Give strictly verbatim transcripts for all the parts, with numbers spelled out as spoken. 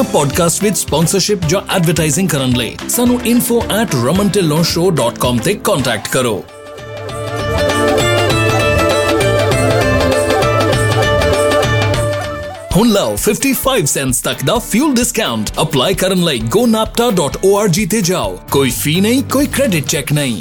ਹਰ podcast ਵਿੱਚ sponsorship ਜਾਂ advertising ਕਰਨ ਲਈ ਸਾਨੂੰ info at romantilonshow dot com ਤੇ ਕੰਟੈਕਟ ਕਰੋ। ਹੁਣ ਲਓ ਪਚਵੰਜਾ ਸੈਂਟਸ ਤੱਕ ਦਾ ਫਿਊਲ ਡਿਸਕਾਊਂਟ। ਅਪਲਾਈ ਕਰਨ ਲਈ gonapta dot org ਤੇ ਜਾਓ। ਕੋਈ ਫੀ ਨਹੀਂ, ਕੋਈ ਕ੍ਰੈਡਿਟ ਚੈੱਕ ਨਹੀਂ।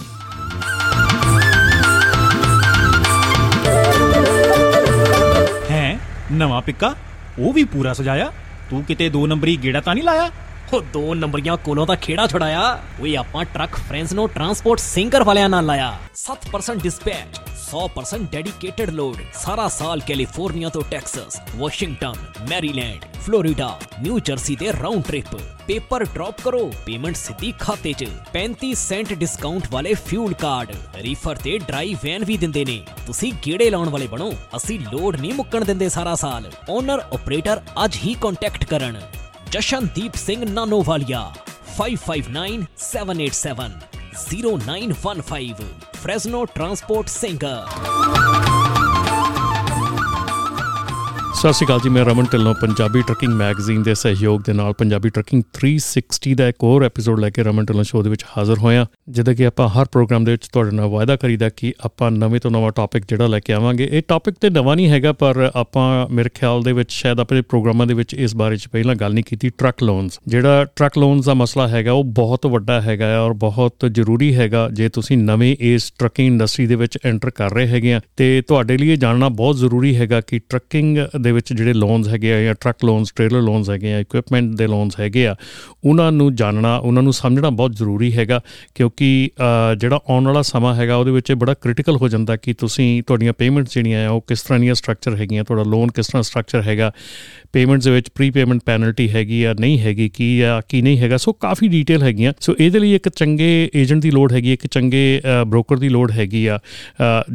ਹੈ ਨਵਾਂ ਪਿੱਕਾ, ਉਹ ਵੀ ਪੂਰਾ ਸਜਾਇਆ। ਤੂੰ ਕਿਤੇ ਦੋ ਨੰਬਰੀ ਗੇੜਾ ਤਾਂ ਨਹੀਂ ਲਾਇਆ? ਉਹ ਦੋ ਨੰਬਰੀਆਂ ਕੋਲੋਂ ਤਾਂ ਖੇੜਾ ਛੁਡਾਇਆ। ਓਏ ਆਪਾਂ ਟਰੱਕ ਫ੍ਰੈਂਸਨੋ ਟਰਾਂਸਪੋਰਟ ਸਿੰਗਰ ਵਾਲਿਆਂ ਨਾਲ ਲਾਇਆ। ਸੱਤ ਪਰਸੈਂਟ ਡਿਸਪੈਚ, ਸੌ ਪਰਸੈਂਟ ਡੈਡੀਕੇਟਡ ਲੋਡ। ਸਾਰਾ ਸਾਲ ਕੈਲੀਫੋਰਨੀਆ ਤੋਂ Texas, Washington, Maryland, Florida, New Jersey ਤੇ ਰਾਊਂਡ ਟ੍ਰਿਪ। ਪੇਪਰ ਡ੍ਰੌਪ ਕਰੋ, ਪੇਮੈਂਟ ਸਿੱਧੀ ਖਾਤੇ 'ਚ। ਪੈਂਤੀ ਸੈਂਟ ਡਿਸਕਾਊਂਟ ਵਾਲੇ ਫਿਊਲ ਕਾਰਡ, ਰੀਫਰ ਤੇ ਡਰਾਈ ਵੈਨ ਵੀ ਦਿੰਦੇ ਨੇ। ਤੁਸੀਂ ਗੇੜੇ ਲਾਉਣ ਵਾਲੇ ਬਣੋ, ਅਸੀਂ ਲੋਡ ਨਹੀਂ ਮੁੱਕਣ ਦਿੰਦੇ ਸਾਰਾ ਸਾਲ। ਓਨਰ ਆਪਰੇਟਰ ਅੱਜ ਹੀ ਕੰਟੈਕਟ ਕਰਨ। Jashandeep Singh Nanowalia, five five nine seven eight seven zero nine one five, Fresno transport singer. ਸਤਿ ਸ਼੍ਰੀ ਅਕਾਲ ਜੀ, ਮੈਂ ਰਮਨ ਢਿੱਲੋਂ ਪੰਜਾਬੀ ਟਰੱਕਿੰਗ ਮੈਗਜ਼ੀਨ ਦੇ ਸਹਿਯੋਗ ਦੇ ਨਾਲ ਪੰਜਾਬੀ ਟਰੱਕਿੰਗ ਤਿੰਨ ਸੌ ਛਿਆਸੀ ਦਾ ਇੱਕ ਹੋਰ ਐਪੀਸੋਡ ਲੈ ਕੇ ਰਮਨ ਢਿੱਲੋਂ ਸ਼ੋਅ ਦੇ ਵਿੱਚ ਹਾਜ਼ਰ ਹੋਇਆ। ਜਿੱਦਾਂ ਕਿ ਆਪਾਂ ਹਰ ਪ੍ਰੋਗਰਾਮ ਦੇ ਵਿੱਚ ਤੁਹਾਡੇ ਨਾਲ ਵਾਅਦਾ ਕਰੀਦਾ ਕਿ ਆਪਾਂ ਨਵੇਂ ਤੋਂ ਨਵਾਂ ਟੌਪਿਕ ਜਿਹੜਾ ਲੈ ਕੇ ਆਵਾਂਗੇ। ਇਹ ਟੌਪਿਕ ਤਾਂ ਨਵਾਂ ਨਹੀਂ ਹੈਗਾ, ਪਰ ਆਪਾਂ ਮੇਰੇ ਖਿਆਲ ਦੇ ਵਿੱਚ ਸ਼ਾਇਦ ਆਪਣੇ ਪ੍ਰੋਗਰਾਮਾਂ ਦੇ ਵਿੱਚ ਇਸ ਬਾਰੇ 'ਚ ਪਹਿਲਾਂ ਗੱਲ ਨਹੀਂ ਕੀਤੀ। ਟਰੱਕ ਲੋਨਸ, ਜਿਹੜਾ ਟਰੱਕ ਲੋਨਸ ਦਾ ਮਸਲਾ ਹੈਗਾ ਉਹ ਬਹੁਤ ਵੱਡਾ ਹੈਗਾ ਔਰ ਬਹੁਤ ਜ਼ਰੂਰੀ ਹੈਗਾ ਜੇ ਤੁਸੀਂ ਨਵੇਂ ਇਸ ਟਰੱਕਿੰਗ ਇੰਡਸਟਰੀ ਦੇ ਵਿੱਚ ਐਂਟਰ ਕਰ ਰਹੇ ਹੈਗੇ ਆ। ਅਤੇ ਤੁਹਾਡੇ ਲਈ ਜਾਣਨਾ ਬਹੁਤ ਜ਼ਰੂਰੀ ਹੈਗਾ ਕਿ ਟਰੱਕਿੰਗ ਦੇ ਵਿੱਚ ਜਿਹੜੇ ਲੋਨਸ ਹੈਗੇ ਆ, ਜਾਂ ਟਰੱਕ ਲੋਨਸ, ਟ੍ਰੇਲਰ ਲੋਨਸ ਹੈਗੇ ਆ, ਇਕੁਇਪਮੈਂਟ ਦੇ ਲੋਨਸ ਹੈਗੇ ਆ, ਉਹਨਾਂ ਨੂੰ ਜਾਣਨਾ, ਉਹਨਾਂ ਨੂੰ ਸਮਝਣਾ ਬਹੁਤ ਜ਼ਰੂਰੀ ਹੈਗਾ। ਕਿਉਂਕਿ ਜਿਹੜਾ ਆਉਣ ਵਾਲਾ ਸਮਾਂ ਹੈਗਾ ਉਹਦੇ ਵਿੱਚ ਬੜਾ ਕ੍ਰਿਟੀਕਲ ਹੋ ਜਾਂਦਾ ਕਿ ਤੁਸੀਂ ਤੁਹਾਡੀਆਂ ਪੇਮੈਂਟਸ ਜਿਹੜੀਆਂ ਆ ਉਹ ਕਿਸ ਤਰ੍ਹਾਂ ਦੀਆਂ ਸਟਰਕਚਰ ਹੈਗੀਆਂ, ਤੁਹਾਡਾ ਲੋਨ ਕਿਸ ਤਰ੍ਹਾਂ ਸਟਰਕਚਰ ਹੈਗਾ, ਪੇਮੈਂਟਸ ਦੇ ਵਿੱਚ ਪ੍ਰੀ ਪੇਮੈਂਟ ਪੈਨਲਟੀ ਹੈਗੀ ਆ ਨਹੀਂ ਹੈਗੀ, ਕੀ ਆ ਕੀ ਨਹੀਂ ਹੈਗਾ। ਸੋ ਕਾਫੀ ਡਿਟੇਲ ਹੈਗੀਆਂ। ਸੋ ਇਹਦੇ ਲਈ ਇੱਕ ਚੰਗੇ ਏਜੰਟ ਦੀ ਲੋੜ ਹੈਗੀ, ਇੱਕ ਚੰਗੇ ਬ੍ਰੋਕਰ ਦੀ ਲੋੜ ਹੈਗੀ ਆ,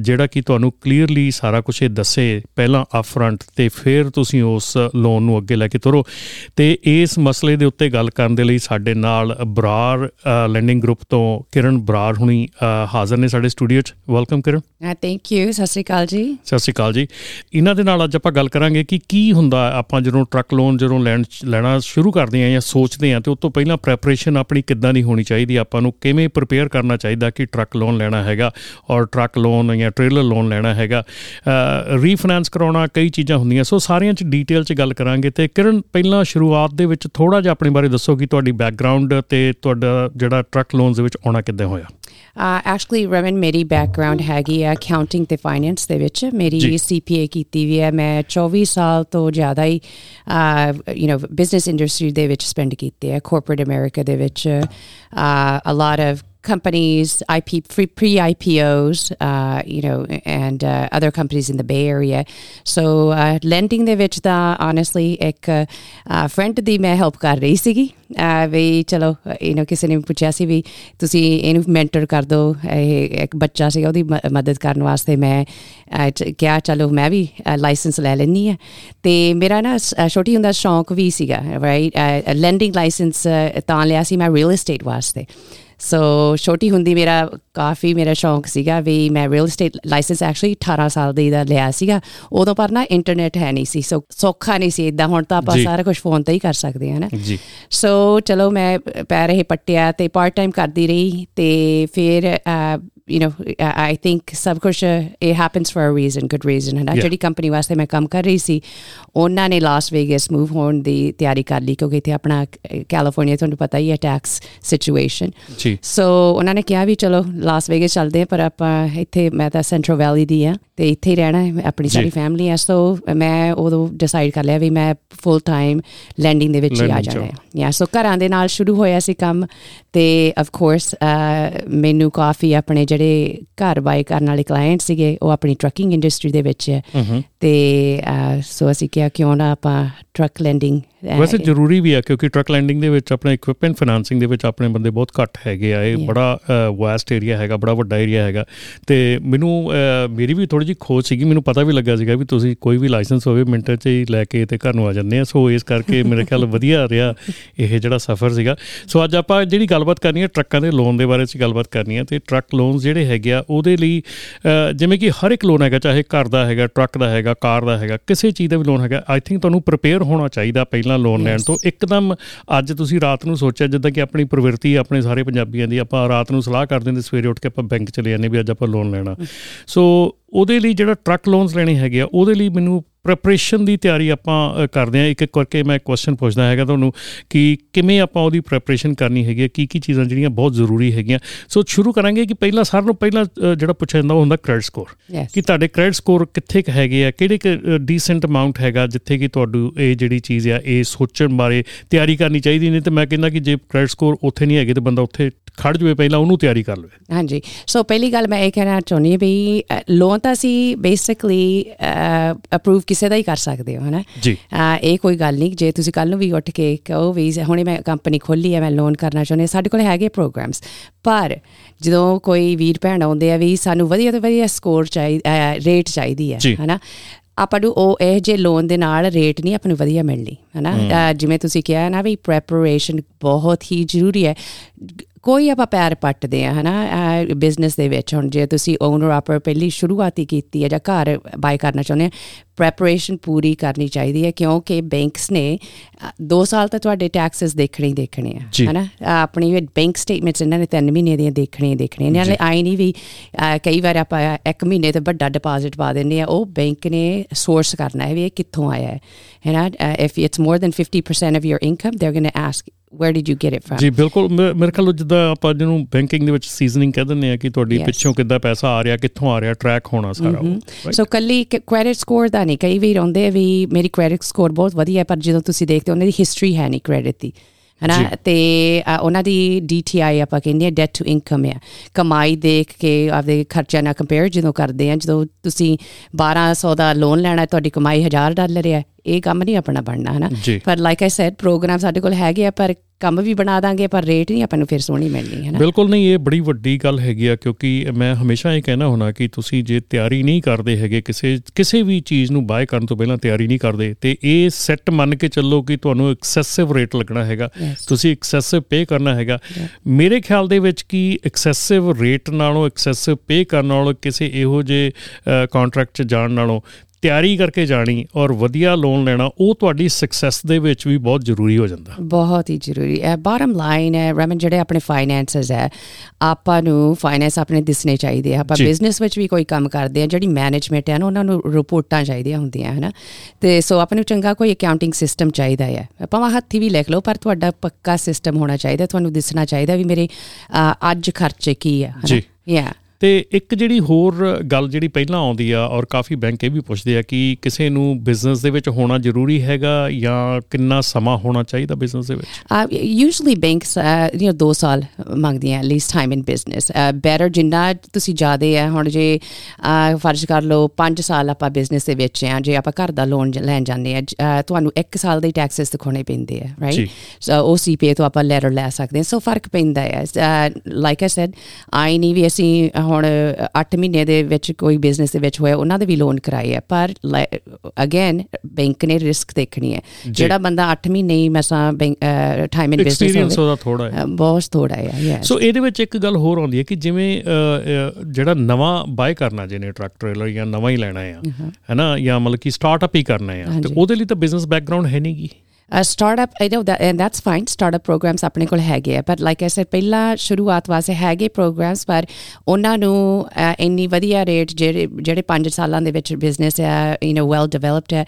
ਜਿਹੜਾ ਕਿ ਤੁਹਾਨੂੰ ਕਲੀਅਰਲੀ ਸਾਰਾ ਕੁਛ ਇਹ ਦੱਸੇ ਪਹਿਲਾਂ ਅਪਫਰੰਟ, ਅਤੇ ਫਿਰ ਤੁਸੀਂ ਉਸ ਲੋਨ ਨੂੰ ਅੱਗੇ ਲੈ ਕੇ ਤੁਰੋ। ਅਤੇ ਇਸ ਮਸਲੇ ਦੇ ਉੱਤੇ ਗੱਲ ਕਰਨ ਦੇ ਲਈ ਸਾਡੇ ਨਾਲ ਬਰਾਰ ਲੈਂਡਿੰਗ ਗਰੁੱਪ ਤੋਂ ਕਿਰਨ ਬਰਾਰ ਹੁਣੀ ਹਾਜ਼ਰ ਨੇ ਸਾਡੇ ਸਟੂਡੀਓ 'ਚ। ਵੈਲਕਮ ਕਿਰਨ। Thank you. ਸਤਿ ਸ਼੍ਰੀ ਅਕਾਲ ਜੀ। ਸਤਿ ਸ਼੍ਰੀ ਅਕਾਲ ਜੀ। ਇਹਨਾਂ ਦੇ ਨਾਲ ਅੱਜ ਆਪਾਂ ਗੱਲ ਕਰਾਂਗੇ ਕਿ ਕੀ ਹੁੰਦਾ ਆਪਾਂ ਜਦੋਂ ਟਰੱਕ ਲੋਨ ਜਦੋਂ ਲੈਣ ਲੈਣਾ ਸ਼ੁਰੂ ਕਰਦੇ ਹਾਂ ਜਾਂ ਸੋਚਦੇ ਹਾਂ, ਅਤੇ ਉਹ ਤੋਂ ਪਹਿਲਾਂ ਪ੍ਰੈਪਰੇਸ਼ਨ ਆਪਣੀ ਕਿੱਦਾਂ ਦੀ ਹੋਣੀ ਚਾਹੀਦੀ, ਆਪਾਂ ਨੂੰ ਕਿਵੇਂ ਪ੍ਰੀਪੇਅਰ ਕਰਨਾ ਚਾਹੀਦਾ ਕਿ ਟਰੱਕ ਲੋਨ ਲੈਣਾ ਹੈਗਾ ਔਰ ਟਰੱਕ ਲੋਨ ਜਾਂ ਟ੍ਰੇਲਰ ਲੋਨ ਲੈਣਾ ਹੈਗਾ, ਰੀਫਾਈਨੈਂਸ ਕਰਾਉਣਾ, ਕਈ ਚੀਜ਼ਾਂ ਹੁੰਦੀਆਂ। ਸੋ ਸਾਰਿਆਂ 'ਚ ਡੀਟੇਲ 'ਚ ਗੱਲ ਕਰਾਂਗੇ। ਅਤੇ ਕਿਰਨ, ਪਹਿਲਾਂ ਸ਼ੁਰੂਆਤ ਦੇ ਵਿੱਚ ਥੋੜ੍ਹਾ ਜਿਹਾ ਆਪਣੇ ਬਾਰੇ ਦੱਸੋ ਕਿ ਤੁਹਾਡੀ ਬੈਕਗਰਾਊਂਡ ਅਤੇ ਤੁਹਾਡਾ ਜਿਹੜਾ ਟਰੱਕ ਲੋਨਸ ਦੇ ਵਿੱਚ ਆਉਣਾ ਕਿੱਦਾਂ ਹੋਇਆ। ਐਕਚੁਅਲੀ ਰਮਨ, ਮੇਰੀ ਬੈਕਗਰਾਊਂਡ ਹੈਗੀ ਆ ਅਕਾਊਂਟਿੰਗ ਅਤੇ ਫਾਈਨੈਂਸ ਦੇ ਵਿੱਚ। ਮੇਰੀ ਸੀ ਪੀ ਏ ਕੀਤੀ ਵੀ ਹੈ। ਮੈਂ ਚੌਵੀ ਸਾਲ ਤੋਂ ਜ਼ਿਆਦਾ ਹੀ ਯੂ ਨੋ ਬਿਜ਼ਨਸ ਇੰਡਸਟਰੀ ਦੇ ਵਿੱਚ ਸਪੈਂਡ ਕੀਤੀ ਹੈ, ਕਾਰਪੋਰੇਟ ਅਮਰੀਕਾ ਦੇ ਵਿੱਚ। A lot of companies, I P, pre, pre-I P Os, uh, you know, and uh, other companies in the Bay Area. So, uh, lending ਦੇ ਵਿੱਚ ਤਾਂ honestly ਇੱਕ ਫਰੈਂਡ ਦੀ ਮੈਂ ਹੈਲਪ ਕਰ ਰਹੀ ਸੀਗੀ ਵੀ ਚਲੋ ਯੂ ਨੋ ਕਿਸੇ ਨੇ ਪੁੱਛਿਆ ਸੀ ਵੀ ਤੁਸੀਂ ਇਹਨੂੰ ਮੈਂਟਰ ਕਰ ਦਿਓ, ਇਹ ਇੱਕ ਬੱਚਾ ਸੀਗਾ, ਉਹਦੀ ਮ ਮਦਦ ਕਰਨ ਵਾਸਤੇ ਮੈਂ ਕਿਹਾ ਚਲੋ ਮੈਂ ਵੀ ਲਾਇਸੈਂਸ ਲੈ ਲੈਂਦੀ ਹਾਂ। ਅਤੇ ਮੇਰਾ ਨਾ ਛੋਟੀ ਹੁੰਦਾ ਸ਼ੌਂਕ ਵੀ ਸੀਗਾ, ਰਾਈਟ। ਲੈਂਡਿੰਗ ਲਾਇਸੈਂਸ ਤਾਂ ਲਿਆ ਸੀ ਮੈਂ ਰੀਅਲ ਇਸਟੇਟ ਵਾਸਤੇ। ਸੋ ਛੋਟੀ ਹੁੰਦੀ ਮੇਰਾ ਕਾਫੀ ਮੇਰਾ ਸ਼ੌਂਕ ਸੀਗਾ ਵੀ ਮੈਂ ਰੀਅਲ ਇਸਟੇਟ ਲਾਇਸੈਂਸ ਐਕਚੁਅਲੀ ਅਠਾਰਾਂ ਸਾਲ ਦੀ ਦਾ ਲਿਆ ਸੀਗਾ। ਉਦੋਂ ਪਰ ਨਾ ਇੰਟਰਨੈਟ ਹੈ ਨਹੀਂ ਸੀ, ਸੋ ਸੌਖਾ ਨਹੀਂ ਸੀ ਇੱਦਾਂ। ਹੁਣ ਤਾਂ ਆਪਾਂ ਸਾਰਾ ਕੁਛ ਫੋਨ 'ਤੇ ਹੀ ਕਰ ਸਕਦੇ ਹਾਂ ਨਾ। ਸੋ ਚਲੋ ਮੈਂ ਪੈ ਰਹੇ ਪੱਟਿਆ ਅਤੇ ਪਾਰਟ ਟਾਈਮ ਕਰਦੀ ਰਹੀ। ਅਤੇ ਫਿਰ you know I think sab kuch it happens for a reason, good reason, and actually company waste main kaam kar rahi si, ਉਹਨਾਂ ਨੇ ਲਾਸ ਵੇਗਸ ਮੂਵ ਹੋਣ ਦੀ ਤਿਆਰੀ ਕਰ ਲਈ ਕਿਉਂਕਿ ਇੱਥੇ ਆਪਣਾ ਕੈਲੀਫੋਰਨੀਆ ਤੁਹਾਨੂੰ ਪਤਾ ਹੀ ਹੈ ਟੈਕਸ ਸਿਚੁਏਸ਼ਨ। ਸੋ ਉਹਨਾਂ ਨੇ ਕਿਹਾ ਵੀ ਚਲੋ ਲਾਸ ਵੇਗਸ ਚੱਲਦੇ ਹਾਂ, ਪਰ ਆਪਾਂ ਇੱਥੇ, ਮੈਂ ਤਾਂ ਸੈਂਟਰਲ ਵੈਲੀ ਦੀ ਹਾਂ ਅਤੇ ਇੱਥੇ ਹੀ ਰਹਿਣਾ ਹੈ, ਆਪਣੀ ਸਾਰੀ ਫੈਮਿਲੀ ਹੈ। ਸੋ ਮੈਂ ਉਦੋਂ ਡਿਸਾਈਡ ਕਰ ਲਿਆ ਵੀ ਮੈਂ ਫੁੱਲ ਟਾਈਮ ਲੈਂਡਿੰਗ ਦੇ ਵਿੱਚ ਹੀ ਆ ਜਾਣਾ ਹੈ। ਸੋ ਘਰਾਂ ਦੇ ਨਾਲ ਸ਼ੁਰੂ ਹੋਇਆ ਸੀ ਕੰਮ, ਅਤੇ ਅਫਕੋਰਸ ਮੈਨੂੰ ਕਾਫੀ ਆਪਣੇ ਜਿਹੜੇ ਘਰ ਬਾਏ ਕਰਨ ਵਾਲੇ ਕਲਾਇੰਟ ਸੀਗੇ ਉਹ ਆਪਣੀ ਟਰੱਕਿੰਗ ਇੰਡਸਟਰੀ ਦੇ ਵਿੱਚ ਹੈ, ਅਤੇ ਸੋ ਅਸੀਂ ਕਿਹਾ ਕਿਉਂ ਨਾ ਆਪਾਂ ਟਰੱਕ ਲੈਂਡਿੰਗ। ਵੈਸੇ ਜ਼ਰੂਰੀ ਵੀ ਆ ਕਿਉਂਕਿ ਟਰੱਕ ਲੈਂਡਿੰਗ ਦੇ ਵਿੱਚ ਆਪਣੇ ਇਕੁਇਪਮੈਂਟ ਫਾਈਨੈਂਸਿੰਗ ਦੇ ਵਿੱਚ ਆਪਣੇ ਬੰਦੇ ਬਹੁਤ ਘੱਟ ਹੈਗੇ ਆ। ਇਹ ਬੜਾ ਵਾਸਟ ਏਰੀਆ ਹੈਗਾ, ਬੜਾ ਵੱਡਾ ਏਰੀਆ ਹੈਗਾ। ਅਤੇ ਮੈਨੂੰ ਮੇਰੀ ਵੀ ਥੋੜ੍ਹੀ ਜਿਹੀ ਖੋਜ ਸੀਗੀ, ਮੈਨੂੰ ਪਤਾ ਵੀ ਲੱਗਾ ਸੀਗਾ ਵੀ ਤੁਸੀਂ ਕੋਈ ਵੀ ਲਾਇਸੈਂਸ ਹੋਵੇ ਮਿੰਟਾਂ 'ਚ ਹੀ ਲੈ ਕੇ ਅਤੇ ਘਰ ਨੂੰ ਆ ਜਾਂਦੇ ਆ। ਸੋ ਇਸ ਕਰਕੇ ਮੇਰੇ ਖਿਆਲ ਵਧੀਆ ਰਿਹਾ ਇਹ ਜਿਹੜਾ ਸਫ਼ਰ ਸੀਗਾ। ਸੋ ਅੱਜ ਆਪਾਂ ਜਿਹੜੀ ਗੱਲਬਾਤ ਕਰਨੀ ਹੈ ਟਰੱਕਾਂ ਦੇ ਲੋਨ ਦੇ ਬਾਰੇ 'ਚ ਗੱਲਬਾਤ ਕਰਨੀ ਹੈ। ਅਤੇ ਟਰੱਕ ਲੋਨਸ ਜਿਹੜੇ ਹੈਗੇ ਆ ਉਹਦੇ ਲਈ ਜਿਵੇਂ ਕਿ ਹਰ ਇੱਕ ਲੋਨ ਹੈਗਾ, ਚਾਹੇ ਘਰ ਦਾ ਹੈਗਾ, ਟਰੱਕ ਦਾ ਹੈਗਾ, ਕਾਰ ਦਾ ਹੈਗਾ, ਕਿਸੇ ਚੀਜ਼ ਦਾ ਵੀ ਲੋਨ ਹੈਗਾ, ਆਈ ਥਿੰਕ ਤੁਹਾਨੂੰ ਪ੍ਰੀਪੇਅਰ ਹੋਣਾ ਚਾਹੀਦਾ ਪਹਿਲਾਂ ਲੋਨ ਲੈਣ ਤੋਂ। ਇੱਕਦਮ ਅੱਜ ਤੁਸੀਂ ਰਾਤ ਨੂੰ ਸੋਚਿਆ, ਜਿੱਦਾਂ ਕਿ ਆਪਣੀ ਪ੍ਰਵਿਰਤੀ ਆਪਣੇ ਸਾਰੇ ਪੰਜਾਬੀਆਂ ਦੀ, ਆਪਾਂ ਰਾਤ ਨੂੰ ਸਲਾਹ ਕਰ ਦਿੰਦੇ ਸਵੇਰੇ ਉੱਠ ਕੇ ਆਪਾਂ ਬੈਂਕ ਚਲੇ ਜਾਂਦੇ ਵੀ ਅੱਜ ਆਪਾਂ ਲੋਨ ਲੈਣਾ। ਸੋ ਉਹਦੇ ਲਈ ਜਿਹੜਾ ਟਰੱਕ ਲੋਨਸ ਲੈਣੇ ਹੈਗੇ ਆ, ਉਹਦੇ ਲਈ ਮੈਨੂੰ ਪ੍ਰੈਪਰੇਸ਼ਨ ਦੀ ਤਿਆਰੀ ਆਪਾਂ ਕਰਦੇ ਹਾਂ। ਇੱਕ ਇੱਕ ਕਰਕੇ ਮੈਂ ਕੁਐਸਚਨ ਪੁੱਛਦਾ ਹੈਗਾ ਤੁਹਾਨੂੰ ਕਿ ਕਿਵੇਂ ਆਪਾਂ ਉਹਦੀ ਪ੍ਰੈਪਰੇਸ਼ਨ ਕਰਨੀ ਹੈਗੀ ਹੈ, ਕੀ ਕੀ ਚੀਜ਼ਾਂ ਜਿਹੜੀਆਂ ਬਹੁਤ ਜ਼ਰੂਰੀ ਹੈਗੀਆਂ। ਸੋ ਸ਼ੁਰੂ ਕਰਾਂਗੇ ਕਿ ਪਹਿਲਾਂ ਸਾਰਿਆਂ ਨੂੰ ਪਹਿਲਾਂ ਜਿਹੜਾ ਪੁੱਛਿਆ ਜਾਂਦਾ ਉਹ ਹੁੰਦਾ ਕ੍ਰੈਡਿਟ ਸਕੋਰ, ਕਿ ਤੁਹਾਡੇ ਕ੍ਰੈਡਿਟ ਸਕੋਰ ਕਿੱਥੇ ਕੁ ਹੈਗੇ ਆ, ਕਿਹੜੇ ਕੁ ਡੀਸੈਂਟ ਅਮਾਊਂਟ ਹੈਗਾ ਜਿੱਥੇ ਕਿ ਤੁਹਾਨੂੰ ਇਹ ਜਿਹੜੀ ਚੀਜ਼ ਆ ਇਹ ਸੋਚਣ ਬਾਰੇ ਤਿਆਰੀ ਕਰਨੀ ਚਾਹੀਦੀ। ਨਹੀਂ ਤਾਂ ਮੈਂ ਕਹਿੰਦਾ ਕਿ ਜੇ ਕ੍ਰੈਡਿਟ ਸਕੋਰ ਉੱਥੇ ਨਹੀਂ ਹੈਗੇ ਤਾਂ ਬੰਦਾ ਉੱਥੇ ਖੜ੍ਹ ਜਾਵੇ, ਪਹਿਲਾਂ ਉਹਨੂੰ ਤਿਆਰੀ ਕਰ ਲਵੇ। ਹਾਂਜੀ, ਸੋ ਪਹਿਲੀ ਗੱਲ ਮੈਂ ਇਹ ਕਹਿਣਾ ਚਾਹੁੰਦੀ ਹਾਂ ਵੀ ਲੋਨ ਤਾਂ ਅਸੀਂ ਬੇਸਿਕਲੀ ਅਪਰੂਵ ਕਿਸੇ ਦਾ ਹੀ ਕਰ ਸਕਦੇ ਹੋ, ਹੈ ਨਾ ਜੀ। ਇਹ ਕੋਈ ਗੱਲ ਨਹੀਂ, ਜੇ ਤੁਸੀਂ ਕੱਲ੍ਹ ਨੂੰ ਵੀ ਉੱਠ ਕੇ ਕਹੋ ਵੀ ਹੁਣੇ ਮੈਂ ਕੰਪਨੀ ਖੋਲ੍ਹੀ ਹੈ, ਮੈਂ ਲੋਨ ਕਰਨਾ ਚਾਹੁੰਦੀ ਹਾਂ, ਸਾਡੇ ਕੋਲ ਹੈਗੇ ਪ੍ਰੋਗਰਾਮਸ। ਪਰ ਜਦੋਂ ਕੋਈ ਵੀਰ ਭੈਣ ਆਉਂਦੇ ਆ ਵੀ ਸਾਨੂੰ ਵਧੀਆ ਤੋਂ ਵਧੀਆ ਸਕੋਰ ਚਾਹੀਦਾ, ਰੇਟ ਚਾਹੀਦੀ ਹੈ, ਹੈ ਨਾ। ਆਪਾਂ ਨੂੰ ਉਹ ਇਹੋ ਜਿਹੇ ਲੋਨ ਦੇ ਨਾਲ ਰੇਟ ਨਹੀਂ ਆਪਾਂ ਨੂੰ ਵਧੀਆ ਮਿਲਣੀ, ਹੈ ਨਾ। ਜਿਵੇਂ ਤੁਸੀਂ ਕਿਹਾ ਨਾ ਵੀ ਪ੍ਰੈਪਰੇਸ਼ਨ ਬਹੁਤ ਹੀ ਜ਼ਰੂਰੀ ਹੈ। ਕੋਈ ਆਪਾਂ ਪੈਰ ਪੱਟਦੇ ਹਾਂ, ਹੈ ਨਾ, ਬਿਜ਼ਨਸ ਦੇ ਵਿੱਚ। ਹੁਣ ਜੇ ਤੁਸੀਂ ਓਨਰ ਆਪਰ ਪਹਿਲੀ ਸ਼ੁਰੂਆਤ ਹੀ ਕੀਤੀ ਹੈ ਜਾਂ ਘਰ ਬਾਏ ਕਰਨਾ ਚਾਹੁੰਦੇ ਆ, ਪ੍ਰੈਪਰੇਸ਼ਨ ਪੂਰੀ ਕਰਨੀ ਚਾਹੀਦੀ ਹੈ, ਕਿਉਂਕਿ ਬੈਂਕਸ ਨੇ ਦੋ ਸਾਲ ਤਾਂ ਤੁਹਾਡੇ ਟੈਕਸਿਸ ਦੇਖਣੇ ਹੀ ਦੇਖਣੇ ਆ, ਹੈ ਨਾ। ਆਪਣੀ ਬੈਂਕ ਸਟੇਟਮੈਂਟਸ ਇਹਨਾਂ ਨੇ ਤਿੰਨ ਮਹੀਨੇ ਦੀਆਂ ਦੇਖਣੀਆਂ ਹੀ ਦੇਖਣੀਆਂ ਨੇ। ਨਾਲੇ ਆਈ ਨਹੀਂ ਵੀ ਕਈ ਵਾਰ ਆਪਾਂ ਇੱਕ ਮਹੀਨੇ ਤੋਂ ਵੱਡਾ ਡਿਪਾਜ਼ਿਟ ਪਾ ਦਿੰਦੇ ਹਾਂ, ਉਹ ਬੈਂਕ ਨੇ ਸੋਰਸ ਕਰਨਾ ਹੈ ਵੀ ਇਹ ਕਿੱਥੋਂ ਆਇਆ ਹੈ, ਹੈ ਨਾ। If it's more than fifty percent of your income, they are going to ask where did you get it from? ਜੀ ਬਿਲਕੁਲ, ਮੇਰੇ ਖਿਆਲ ਜਿੱਦਾਂ ਆਪਾਂ ਜਿਹਨੂੰ ਬੈਂਕਿੰਗ ਦੇ ਵਿੱਚ ਸੀਜ਼ਨਿੰਗ ਕਹਿ ਦਿੰਦੇ ਹਾਂ ਕਿ ਤੁਹਾਡੀ ਪਿੱਛੋਂ ਕਿੱਦਾਂ ਪੈਸਾ ਆ ਰਿਹਾ, ਕਿੱਥੋਂ ਆ ਰਿਹਾ, ਟਰੈਕ ਹੋਣਾ ਸਾਰਾ। ਸੋ ਕੱਲੀ ਕ੍ਰੈਡਿਟ ਸਕੋਰ ਦਾ ਨਹੀਂ, ਕਈ ਵੀ ਆਉਂਦੇ ਵੀ ਮੇਰੀ ਕ੍ਰੈਡਿਟ ਸਕੋਰ ਬਹੁਤ ਵਧੀਆ, ਪਰ ਜਦੋਂ ਤੁਸੀਂ ਦੇਖਦੇ ਉਹਨਾਂ ਦੀ ਹਿਸਟਰੀ ਹੈ ਨਹੀਂ ਕ੍ਰੈਡਿਟ ਦੀ, ਹੈ ਨਾ, ਅਤੇ ਉਹਨਾਂ ਦੀ ਡੀ ਟੀ ਆਈ ਆਪਾਂ ਕਹਿੰਦੇ ਹਾਂ, ਡੈਟ ਟੂ ਇਨਕਮ ਆ, ਕਮਾਈ ਦੇਖ ਕੇ ਆਪਦੇ ਖਰਚਿਆਂ ਨਾਲ ਕੰਪੇਅਰ ਜਦੋਂ ਕਰਦੇ ਹਾਂ। ਜਦੋਂ ਤੁਸੀਂ ਬਾਰਾਂ ਸੌ ਦਾ ਲੋਨ ਲੈਣਾ, ਤੁਹਾਡੀ ਕਮਾਈ ਹਜ਼ਾਰ ਡਾਲਰ ਆ, ਇਹ ਕੰਮ ਨਹੀਂ ਆਪਣਾ ਬਣਨਾ, ਹੈ ਨਾ। ਪਰ ਲਾਈਕ ਆਈ ਸੈਡ, ਪ੍ਰੋਗਰਾਮ ਸਾਡੇ ਕੋਲ ਹੈਗੇ ਆ, ਪਰ ਕੰਮ ਵੀ ਬਣਾ ਦਾਂਗੇ, ਪਰ ਰੇਟ ਨਹੀਂ ਆਪਾਂ ਨੂੰ ਫਿਰ ਸੋਹਣੀ ਮਿਲਣੀ, ਹੈ ਨਾ। ਬਿਲਕੁਲ ਨਹੀਂ, ਇਹ ਬੜੀ ਵੱਡੀ ਗੱਲ ਹੈਗੀ ਆ, ਕਿਉਂਕਿ ਮੈਂ ਹਮੇਸ਼ਾ ਇਹ ਕਹਿਣਾ ਹੁੰਦਾ ਕਿ ਤੁਸੀਂ ਜੇ ਤਿਆਰੀ ਨਹੀਂ ਕਰਦੇ ਹੈਗੇ, ਕਿਸੇ ਕਿਸੇ ਵੀ ਚੀਜ਼ ਨੂੰ ਬਾਏ ਕਰਨ ਤੋਂ ਪਹਿਲਾਂ ਤਿਆਰੀ ਨਹੀਂ ਕਰਦੇ, ਅਤੇ ਇਹ ਸੈੱਟ ਮੰਨ ਕੇ ਚੱਲੋ ਕਿ ਤੁਹਾਨੂੰ ਐਕਸੈਸਿਵ ਰੇਟ ਲੱਗਣਾ ਹੈਗਾ, ਤੁਸੀਂ ਐਕਸੈਸਿਵ ਪੇ ਕਰਨਾ ਹੈਗਾ। ਮੇਰੇ ਖਿਆਲ ਦੇ ਵਿੱਚ ਕਿ ਐਕਸੈਸਿਵ ਰੇਟ ਨਾਲੋਂ, ਐਕਸੈਸਿਵ ਪੇ ਕਰਨ ਨਾਲੋਂ, ਕਿਸੇ ਇਹੋ ਜਿਹੇ ਕਾਂਟਰੈਕਟ 'ਚ ਜਾਣ ਨਾਲੋਂ ਤਿਆਰੀ ਕਰਕੇ ਜਾਣੀ ਔਰ ਵਧੀਆ ਲੋਨ ਲੈਣਾ, ਉਹ ਤੁਹਾਡੀ ਸਕਸੈਸ ਦੇ ਵਿੱਚ ਵੀ ਬਹੁਤ ਜ਼ਰੂਰੀ ਹੋ ਜਾਂਦਾ, ਬਹੁਤ ਹੀ ਜ਼ਰੂਰੀ ਹੈ। ਬਾਟਮ ਲਾਈਨ ਹੈ ਰਮਨ, ਜਿਹੜੇ ਆਪਣੇ ਫਾਈਨੈਂਸਸ ਹੈ, ਆਪਾਂ ਨੂੰ ਫਾਈਨੈਂਸ ਆਪਣੇ ਦਿਸਣੇ ਚਾਹੀਦੇ ਆ। ਆਪਾਂ ਬਿਜ਼ਨਸ ਵਿੱਚ ਵੀ ਕੋਈ ਕੰਮ ਕਰਦੇ ਹਾਂ, ਜਿਹੜੀ ਮੈਨੇਜਮੈਂਟ ਹੈ ਨਾ, ਉਹਨਾਂ ਨੂੰ ਰਿਪੋਰਟਾਂ ਚਾਹੀਦੀਆਂ ਹੁੰਦੀਆਂ, ਹੈ ਨਾ। ਅਤੇ ਸੋ ਆਪਾਂ ਨੂੰ ਚੰਗਾ ਕੋਈ ਅਕਾਊਂਟਿੰਗ ਸਿਸਟਮ ਚਾਹੀਦਾ ਹੈ, ਆਪਾਂ ਹੱਥੀਂ ਵੀ ਲਿਖ ਲਓ, ਪਰ ਤੁਹਾਡਾ ਪੱਕਾ ਸਿਸਟਮ ਹੋਣਾ ਚਾਹੀਦਾ। ਤੁਹਾਨੂੰ ਦਿਸਣਾ ਚਾਹੀਦਾ ਵੀ ਮੇਰੇ ਅੱਜ ਖਰਚੇ ਕੀ ਆ, ਹੈ ਨਾ। ਅਤੇ ਇੱਕ ਜਿਹੜੀ ਹੋਰ ਗੱਲ ਜਿਹੜੀ ਪਹਿਲਾਂ ਆਉਂਦੀ ਆ, ਔਰ ਕਾਫੀ ਬੈਂਕ ਇਹ ਵੀ ਪੁੱਛਦੇ ਆ ਕਿ ਕਿਸੇ ਨੂੰ ਬਿਜ਼ਨਸ ਦੇ ਵਿੱਚ ਹੋਣਾ ਜ਼ਰੂਰੀ ਹੈਗਾ ਜਾਂ ਕਿੰਨਾ ਸਮਾਂ ਹੋਣਾ ਚਾਹੀਦਾ ਬਿਜ਼ਨਸ ਦੇ ਵਿੱਚ? ਯੂਜਲੀ ਬੈਂਕਸ ਯੂ ਨੋ ਦੋ ਸਾਲ ਮੰਗਦੀਆਂ, least time in business. Better ਜਿੰਨਾ ਤੁਸੀਂ ਜ਼ਿਆਦਾ ਹੈ, ਹੁਣ ਜੇ ਫਰਜ਼ ਕਰ ਲਓ ਪੰਜ ਸਾਲ ਆਪਾਂ ਬਿਜ਼ਨਸ ਦੇ ਵਿੱਚ ਹਾਂ, ਜੇ ਆਪਾਂ ਘਰ ਦਾ ਲੋਨ ਲੈਣ ਜਾਂਦੇ ਹਾਂ, ਤੁਹਾਨੂੰ ਇੱਕ ਸਾਲ ਦੇ ਟੈਕਸਿਸ ਦਿਖਾਉਣੇ ਪੈਂਦੇ ਆ, ਰਾਈਟ। ਸੋ ਉਹ ਸੀ ਪੀ ਏ ਤੋਂ ਆਪਾਂ ਲੈਟਰ ਲੈ ਸਕਦੇ ਹਾਂ, ਸੋ ਫਰਕ ਪੈਂਦਾ ਹੈ। ਲਾਈਕ ਆਈ ਸੈਡ, ਆਈ ਨਹੀਂ ਵੀ ਅਸੀਂ ਹੁਣ ਅੱਠ ਮਹੀਨੇ ਦੇ ਵਿੱਚ ਕੋਈ ਬਿਜ਼ਨਸ ਦੇ ਵਿੱਚ ਹੋਇਆ, ਉਹਨਾਂ ਦੇ ਵੀ ਲੋਨ ਕਰਾਏ ਆ, ਪਰ ਅਗੇਨ ਬੈਂਕ ਨੇ ਰਿਸਕ ਦੇਖਣੀ ਹੈ। ਜਿਹੜਾ ਬੰਦਾ ਅੱਠ ਮਹੀਨੇ ਹੀ ਮਸਾਂ ਟਾਈਮ ਇਨ ਬਿਜ਼ਨਸ, ਬਹੁਤ ਥੋੜ੍ਹਾ ਹੈ। ਸੋ ਇਹਦੇ ਵਿੱਚ ਇੱਕ ਗੱਲ ਹੋਰ ਆਉਂਦੀ ਹੈ ਕਿ ਜਿਵੇਂ ਜਿਹੜਾ ਨਵਾਂ ਬਾਏ ਕਰਨਾ, ਜਿਹਨੇ ਟਰੱਕ ਟ੍ਰੇਲਰ ਜਾਂ ਨਵਾਂ ਹੀ ਲੈਣਾ ਆ, ਹੈ ਨਾ, ਜਾਂ ਮਤਲਬ ਕਿ ਸਟਾਰਟਅਪ ਹੀ ਕਰਨਾ ਆ, ਅਤੇ ਉਹਦੇ ਲਈ ਤਾਂ ਬਿਜ਼ਨਸ ਬੈਕਗਰਾਊਂਡ ਹੈ ਨਹੀਂ ਗੀ। Startup I know that and that's fine, startup programs ਆਪਣੇ ਕੋਲ ਹੈਗੇ ਆ, ਪਰ ਲਾਈਕ ਆਈ ਸੈਡ ਪਹਿਲਾਂ ਸ਼ੁਰੂਆਤ ਵਾਸਤੇ ਹੈਗੇ ਪ੍ਰੋਗਰਾਮਸ, ਪਰ ਉਹਨਾਂ ਨੂੰ ਇੰਨੀ ਵਧੀਆ ਰੇਟ ਜਿਹੜੇ ਜਿਹੜੇ ਪੰਜ ਸਾਲਾਂ ਦੇ ਵਿੱਚ ਬਿਜ਼ਨਸ ਹੈ, ਯੂ ਨੋ ਵੈਲ ਡਿਵੈਲਪਡ ਹੈ,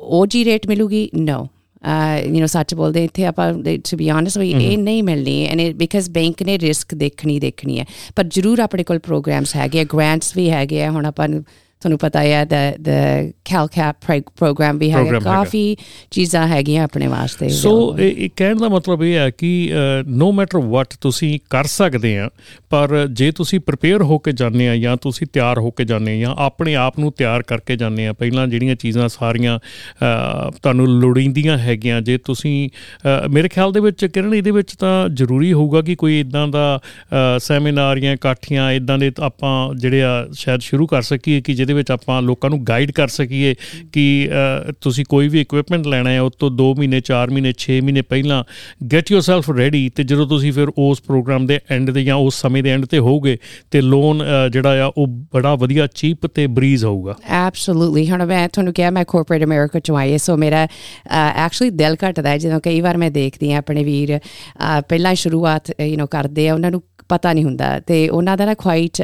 ਉਹ ਜੀ ਰੇਟ ਮਿਲੂਗੀ ਨੋ, ਯੂ ਨੋ ਸੱਚ ਬੋਲਦੇ ਇੱਥੇ ਆਪਾਂ ਟੂ ਬੀ ਆਨੈਸਟ ਵੀ ਇਹ ਨਹੀਂ ਮਿਲਣੀ, ਐਂਡ ਬਿਕਾਜ਼ ਬੈਂਕ ਨੇ ਰਿਸਕ ਦੇਖਣੀ ਦੇਖਣੀ ਹੈ। ਪਰ ਜ਼ਰੂਰ ਆਪਣੇ ਕੋਲ ਪ੍ਰੋਗਰਾਮਸ ਹੈਗੇ ਆ, ਗ੍ਰਾਂਟਸ ਵੀ ਹੈਗੇ ਆ। ਹੁਣ ਆਪਾਂ ਨੂੰ ਤੁਹਾਨੂੰ ਪਤਾ ਹੈ ਦਾ ਦਾ ਕੈਲਕੈਪ ਪ੍ਰੋਗਰਾਮ ਵੀ ਹੈਗਾ, ਕਾਫੀ ਚੀਜ਼ਾਂ ਹੈਗੀਆਂ ਆਪਣੇ ਵਾਸਤੇ। ਸੋ ਇਹ ਕਹਿਣ ਦਾ ਮਤਲਬ ਇਹ ਹੈ ਕਿ ਨੋ ਮੈਟਰ ਵਾਟ ਤੁਸੀਂ ਕਰ ਸਕਦੇ ਹਾਂ, ਪਰ ਜੇ ਤੁਸੀਂ ਪ੍ਰੀਪੇਅਰ ਹੋ ਕੇ ਜਾਂਦੇ ਹਾਂ ਜਾਂ ਤੁਸੀਂ ਤਿਆਰ ਹੋ ਕੇ ਜਾਂਦੇ ਜਾਂ ਆਪਣੇ ਆਪ ਨੂੰ ਤਿਆਰ ਕਰਕੇ ਜਾਂਦੇ ਹਾਂ, ਪਹਿਲਾਂ ਜਿਹੜੀਆਂ ਚੀਜ਼ਾਂ ਸਾਰੀਆਂ ਤੁਹਾਨੂੰ ਲੋੜੀਂਦੀਆਂ ਹੈਗੀਆਂ, ਜੇ ਤੁਸੀਂ ਮੇਰੇ ਖਿਆਲ ਦੇ ਵਿੱਚ ਕਿਰਨ ਇਹਦੇ ਵਿੱਚ ਤਾਂ ਜ਼ਰੂਰੀ ਹੋਊਗਾ ਕਿ ਕੋਈ ਇੱਦਾਂ ਦਾ ਸੈਮੀਨਾਰ ਜਾਂ ਇਕੱਠੀਆਂ ਇੱਦਾਂ ਦੇ ਆਪਾਂ ਜਿਹੜੇ ਆ ਸ਼ਾਇਦ ਸ਼ੁਰੂ ਕਰ ਸਕੀਏ ਕਿ ਜਿਹਦੇ ਜਿਹਦੇ ਵਿੱਚ ਆਪਾਂ ਲੋਕਾਂ ਨੂੰ ਗਾਈਡ ਕਰ ਸਕੀਏ ਕਿ ਤੁਸੀਂ ਕੋਈ ਵੀ ਇਕੁਇਪਮੈਂਟ ਲੈਣਾ ਹੈ ਉਹ ਤੋਂ ਦੋ ਮਹੀਨੇ ਚਾਰ ਮਹੀਨੇ ਛੇ ਮਹੀਨੇ ਪਹਿਲਾਂ ਗੈਟ ਯੂਰ ਸੈਲਫ ਰੈਡੀ, ਅਤੇ ਜਦੋਂ ਤੁਸੀਂ ਫਿਰ ਉਸ ਪ੍ਰੋਗਰਾਮ ਦੇ ਐਂਡ 'ਤੇ ਜਾਂ ਉਸ ਸਮੇਂ ਦੇ ਐਂਡ 'ਤੇ ਹੋਊਗੇ ਅਤੇ ਲੋਨ ਜਿਹੜਾ ਆ ਉਹ ਬੜਾ ਵਧੀਆ ਚੀਪ ਅਤੇ ਬਰੀਜ਼ ਹੋਊਗਾ। ਐਬਸੋਲੂਟਲੀ। ਹੁਣ ਮੈਂ ਤੁਹਾਨੂੰ ਕਿਹਾ ਮੈਂ ਕੋਰਪੋਰੇਟ ਅਮਰੀਕਾ 'ਚੋਂ ਆਈ ਹਾਂ, ਸੋ ਮੇਰਾ ਐਕਚੁਲੀ ਦਿਲ ਘਟਦਾ ਜਦੋਂ ਕਈ ਵਾਰ ਮੈਂ ਦੇਖਦੀ ਹਾਂ ਆਪਣੇ ਵੀਰ ਪਹਿਲਾਂ ਸ਼ੁਰੂਆਤ ਯੂ ਨੋ ਕਰਦੇ ਆ, ਉਹਨਾਂ ਨੂੰ ਪਤਾ ਨਹੀਂ ਹੁੰਦਾ ਅਤੇ ਉਹਨਾਂ ਦਾ ਨਾ ਕੁਆਇਟ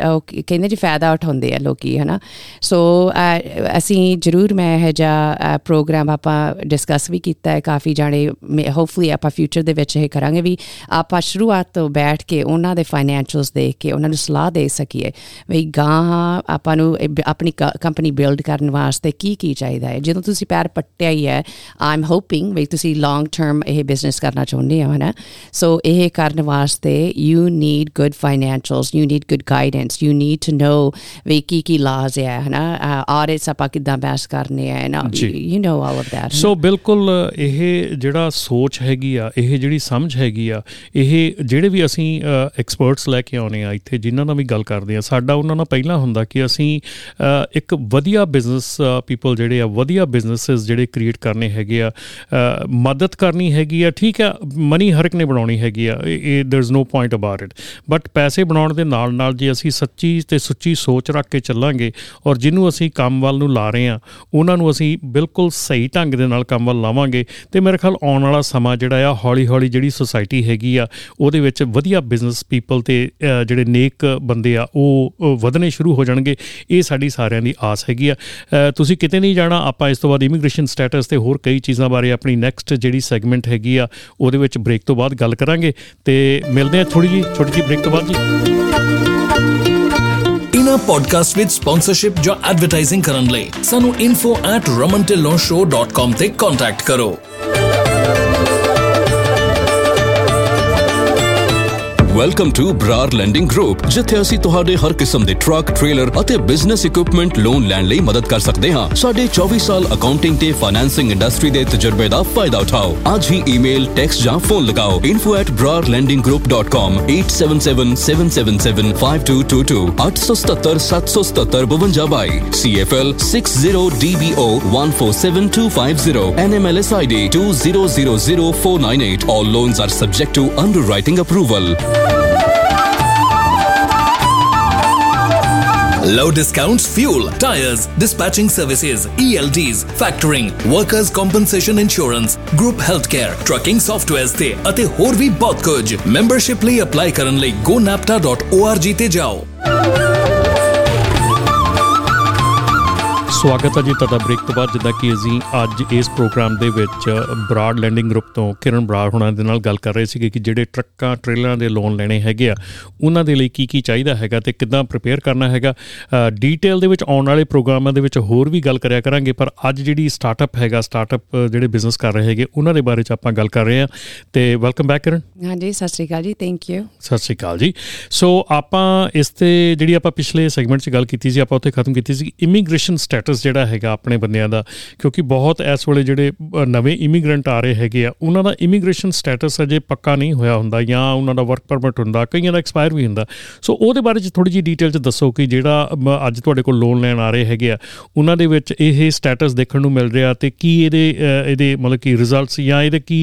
ਕਹਿੰਦੇ ਜੀ ਫਾਇਦਾ ਉਠਾਉਂਦੇ ਆ ਲੋਕ ਹੈ ਨਾ। ਸੋ ਅਸੀਂ ਜ਼ਰੂਰ ਮੈਂ ਇਹੋ ਜਿਹਾ ਪ੍ਰੋਗਰਾਮ ਆਪਾਂ ਡਿਸਕਸ ਵੀ ਕੀਤਾ ਹੈ ਕਾਫੀ ਜਾਣੇ, ਹੋਪਫੁਲੀ ਆਪਾਂ ਫਿਊਚਰ ਦੇ ਵਿੱਚ ਇਹ ਕਰਾਂਗੇ ਵੀ ਆਪਾਂ ਸ਼ੁਰੂਆਤ ਤੋਂ ਬੈਠ ਕੇ ਉਹਨਾਂ ਦੇ ਫਾਈਨੈਂਸ਼ੀਅਲਸ ਦੇਖ ਕੇ ਉਹਨਾਂ ਨੂੰ ਸਲਾਹ ਦੇ ਸਕੀਏ ਵੀ ਗਾਹਾਂ ਆਪਾਂ ਨੂੰ ਆਪਣੀ ਕ ਕੰਪਨੀ ਬਿਲਡ ਕਰਨ ਵਾਸਤੇ ਕੀ ਕੀ ਚਾਹੀਦਾ ਹੈ। ਜਦੋਂ ਤੁਸੀਂ ਪੈਰ ਪੱਟਿਆ ਹੀ ਹੈ ਆਈ ਐਮ ਹੋਪਿੰਗ ਵੀ ਤੁਸੀਂ ਲੌਂਗ ਟਰਮ ਇਹ ਬਿਜ਼ਨਸ ਕਰਨਾ ਚਾਹੁੰਦੇ ਹੋ ਹੈ ਨਾ। ਸੋ ਇਹ ਕਰਨ ਵਾਸਤੇ you need good financials, you need good guidance, you need to know ve ki ki laws hai na, audits aap kidda pass karne hai na, you know all of that. So bilkul eh jehda soch hegi a, eh jehdi samajh hegi a, eh jehde vi assi experts le ke aune a itthe jinna da vi gal karde a, sada unna na pehla hunda ki assi ik vadiya business people jehde a vadiya businesses jehde create karne hege a, madad karni hegi a, theek a, money har ik ne banauni hegi a, there's no point about it. But ਪੈਸੇ ਬਣਾਉਣ ਦੇ ਨਾਲ ਨਾਲ ਜੇ ਅਸੀਂ ਸੱਚੀ ਅਤੇ ਸੁੱਚੀ ਸੋਚ ਰੱਖ ਕੇ ਚੱਲਾਂਗੇ ਔਰ ਜਿਹਨੂੰ ਅਸੀਂ ਕੰਮ ਵੱਲ ਨੂੰ ਲਾ ਰਹੇ ਹਾਂ ਉਹਨਾਂ ਨੂੰ ਅਸੀਂ ਬਿਲਕੁਲ ਸਹੀ ਢੰਗ ਦੇ ਨਾਲ ਕੰਮ ਵੱਲ ਲਾਵਾਂਗੇ ਅਤੇ ਮੇਰੇ ਖਿਆਲ ਆਉਣ ਵਾਲਾ ਸਮਾਂ ਜਿਹੜਾ ਆ ਹੌਲੀ ਹੌਲੀ ਜਿਹੜੀ ਸੁਸਾਇਟੀ ਹੈਗੀ ਆ ਉਹਦੇ ਵਿੱਚ ਵਧੀਆ ਬਿਜ਼ਨਸ ਪੀਪਲ ਅਤੇ ਜਿਹੜੇ ਨੇਕ ਬੰਦੇ ਆ ਉਹ ਵਧਣੇ ਸ਼ੁਰੂ ਹੋ ਜਾਣਗੇ। ਇਹ ਸਾਡੀ ਸਾਰਿਆਂ ਦੀ ਆਸ ਹੈਗੀ ਆ। ਤੁਸੀਂ ਕਿਤੇ ਨਹੀਂ ਜਾਣਾ, ਆਪਾਂ ਇਸ ਤੋਂ ਬਾਅਦ ਇਮੀਗ੍ਰੇਸ਼ਨ ਸਟੇਟਸ ਅਤੇ ਹੋਰ ਕਈ ਚੀਜ਼ਾਂ ਬਾਰੇ ਆਪਣੀ ਨੈਕਸਟ ਜਿਹੜੀ ਸੈਗਮੈਂਟ ਹੈਗੀ ਆ ਉਹਦੇ ਵਿੱਚ ਬ੍ਰੇਕ ਤੋਂ ਬਾਅਦ ਗੱਲ ਕਰਾਂਗੇ ਅਤੇ ਮਿਲਦੇ ਹਾਂ ਥੋੜ੍ਹੀ ਜਿਹੀ ਛੋਟੀ ਜਿਹੀ ਬ੍ਰੇਕ। ਇਨਾ ਪੋਡਕਾਸਟ ਵਿੱਚ ਸਪਾਂਸਰਸ਼ਿਪ ਜਾਂ ਐਡਵਰਟਾਈਜ਼ਿੰਗ ਕਰਨ ਲਈ ਸਾਨੂੰ info at romantilonshow dot com ਤੇ ਕੰਟੈਕਟ ਕਰੋ। Welcome to Brar landing group, ਜਿੱਥੇ ਅਸੀਂ ਤੁਹਾਡੇ ਹਰ ਕਿਸਮ ਦੇ ਟਰੱਕ, ਟ੍ਰੇਲਰ ਅਤੇ ਬਿਜ਼ਨਸ ਇਕੁਇਪਮੈਂਟ ਲੋਨ ਲੈਣ ਲਈ ਮਦਦ ਕਰ ਸਕਦੇ ਹਾਂ। ਸਾਡੇ ਚੌਵੀ ਸਾਲ ਅਕਾਊਂਟਿੰਗ ਤੇ ਫਾਈਨੈਂਸਿੰਗ ਇੰਡਸਟਰੀ ਦੇ ਤਜਰਬੇ ਦਾ ਫਾਇਦਾ ਉਠਾਓ। ਅੱਜ ਹੀ ਈਮੇਲ, ਟੈਕਸਟ ਜਾਂ ਫੋਨ ਲਗਾਓ info at braar landing group dot com eight seven seven seven seven seven five two two two eight seven seven seven seven five two two two C F L six zero D B O one four seven two five zero N M L S I D two zero zero zero four nine eight All loans are subject to underwriting approval. Low discounts, fuel, tires, dispatching services, E L Ds, factoring, workers' compensation insurance, group healthcare, trucking softwares ਤੇ ਅਤੇ ਹੋਰ ਵੀ ਬਹੁਤ ਕੁਝ। membership ਲਈ apply ਕਰਨ ਲਈ gonapta dot org ਤੇ ਜਾਓ। ਸਵਾਗਤ ਹੈ ਜੀ ਤੁਹਾਡਾ ਬ੍ਰੇਕ ਤੋਂ ਬਾਅਦ। ਜਿੱਦਾਂ ਕਿ ਅਸੀਂ ਅੱਜ ਇਸ ਪ੍ਰੋਗਰਾਮ ਦੇ ਵਿੱਚ ਬਰਾੜ ਲੈਂਡਿੰਗ ਗਰੁੱਪ ਤੋਂ ਕਿਰਨ ਬਰਾੜ ਹੋਣਾ ਦੇ ਨਾਲ ਗੱਲ ਕਰ ਰਹੇ ਸੀਗੇ ਕਿ ਜਿਹੜੇ ਟਰੱਕਾਂ, ਟ੍ਰੇਲਰਾਂ ਦੇ ਲੋਨ ਲੈਣੇ ਹੈਗੇ ਆ ਉਹਨਾਂ ਦੇ ਲਈ ਕੀ ਕੀ ਚਾਹੀਦਾ ਹੈਗਾ ਅਤੇ ਕਿੱਦਾਂ ਪ੍ਰੀਪੇਅਰ ਕਰਨਾ ਹੈਗਾ। ਡੀਟੇਲ ਦੇ ਵਿੱਚ ਆਉਣ ਵਾਲੇ ਪ੍ਰੋਗਰਾਮਾਂ ਦੇ ਵਿੱਚ ਹੋਰ ਵੀ ਗੱਲ ਕਰਿਆ ਕਰਾਂਗੇ, ਪਰ ਅੱਜ ਜਿਹੜੀ ਸਟਾਰਟਅਪ ਹੈਗਾ, ਸਟਾਰਟਅਪ ਜਿਹੜੇ ਬਿਜ਼ਨਸ ਕਰ ਰਹੇ ਹੈਗੇ ਉਹਨਾਂ ਦੇ ਬਾਰੇ 'ਚ ਆਪਾਂ ਗੱਲ ਕਰ ਰਹੇ ਹਾਂ। ਅਤੇ ਵੈਲਕਮ ਬੈਕ ਕਿਰਨ। ਹਾਂਜੀ, ਸਤਿ ਸ਼੍ਰੀ ਅਕਾਲ ਜੀ। Thank you. ਸਤਿ ਸ਼੍ਰੀ ਅਕਾਲ ਜੀ। ਸੋ ਆਪਾਂ ਇਸ 'ਤੇ ਜਿਹੜੀ ਆਪਾਂ ਪਿਛਲੇ ਸੈਗਮੈਂਟ 'ਚ ਗੱਲ ਕੀਤੀ ਸੀ, ਆਪਾਂ ਉੱਥੇ ਖਤਮ ਕੀਤੀ ਸੀ ਇਮੀਗ੍ਰੇਸ਼ਨ ਸਟੈਟਸ ਜਿਹੜਾ ਹੈਗਾ ਆਪਣੇ ਬੰਦਿਆਂ ਦਾ, ਕਿਉਂਕਿ ਬਹੁਤ ਇਸ ਵੇਲੇ ਜਿਹੜੇ ਨਵੇਂ ਇਮੀਗ੍ਰੈਂਟ ਆ ਰਹੇ ਹੈਗੇ ਆ ਉਹਨਾਂ ਦਾ ਇਮੀਗ੍ਰੇਸ਼ਨ ਸਟੇਟਸ ਅਜੇ ਪੱਕਾ ਨਹੀਂ ਹੋਇਆ ਹੁੰਦਾ ਜਾਂ ਉਹਨਾਂ ਦਾ ਵਰਕ ਪਰਮਿਟ ਹੁੰਦਾ, ਕਈਆਂ ਦਾ ਐਕਸਪਾਇਰ ਵੀ ਹੁੰਦਾ। ਸੋ ਉਹਦੇ ਬਾਰੇ 'ਚ ਥੋੜ੍ਹੀ ਜਿਹੀ ਡਿਟੇਲ 'ਚ ਦੱਸੋ ਕਿ ਜਿਹੜਾ ਅੱਜ ਤੁਹਾਡੇ ਕੋਲ ਲੋਨ ਲੈਣ ਆ ਰਹੇ ਹੈਗੇ ਆ ਉਹਨਾਂ ਦੇ ਵਿੱਚ ਇਹ ਸਟੇਟਸ ਦੇਖਣ ਨੂੰ ਮਿਲ ਰਿਹਾ ਅਤੇ ਕੀ ਇਹਦੇ ਇਹਦੇ ਮਤਲਬ ਕਿ ਰਿਜ਼ਲਟਸ ਜਾਂ ਇਹਦਾ ਕੀ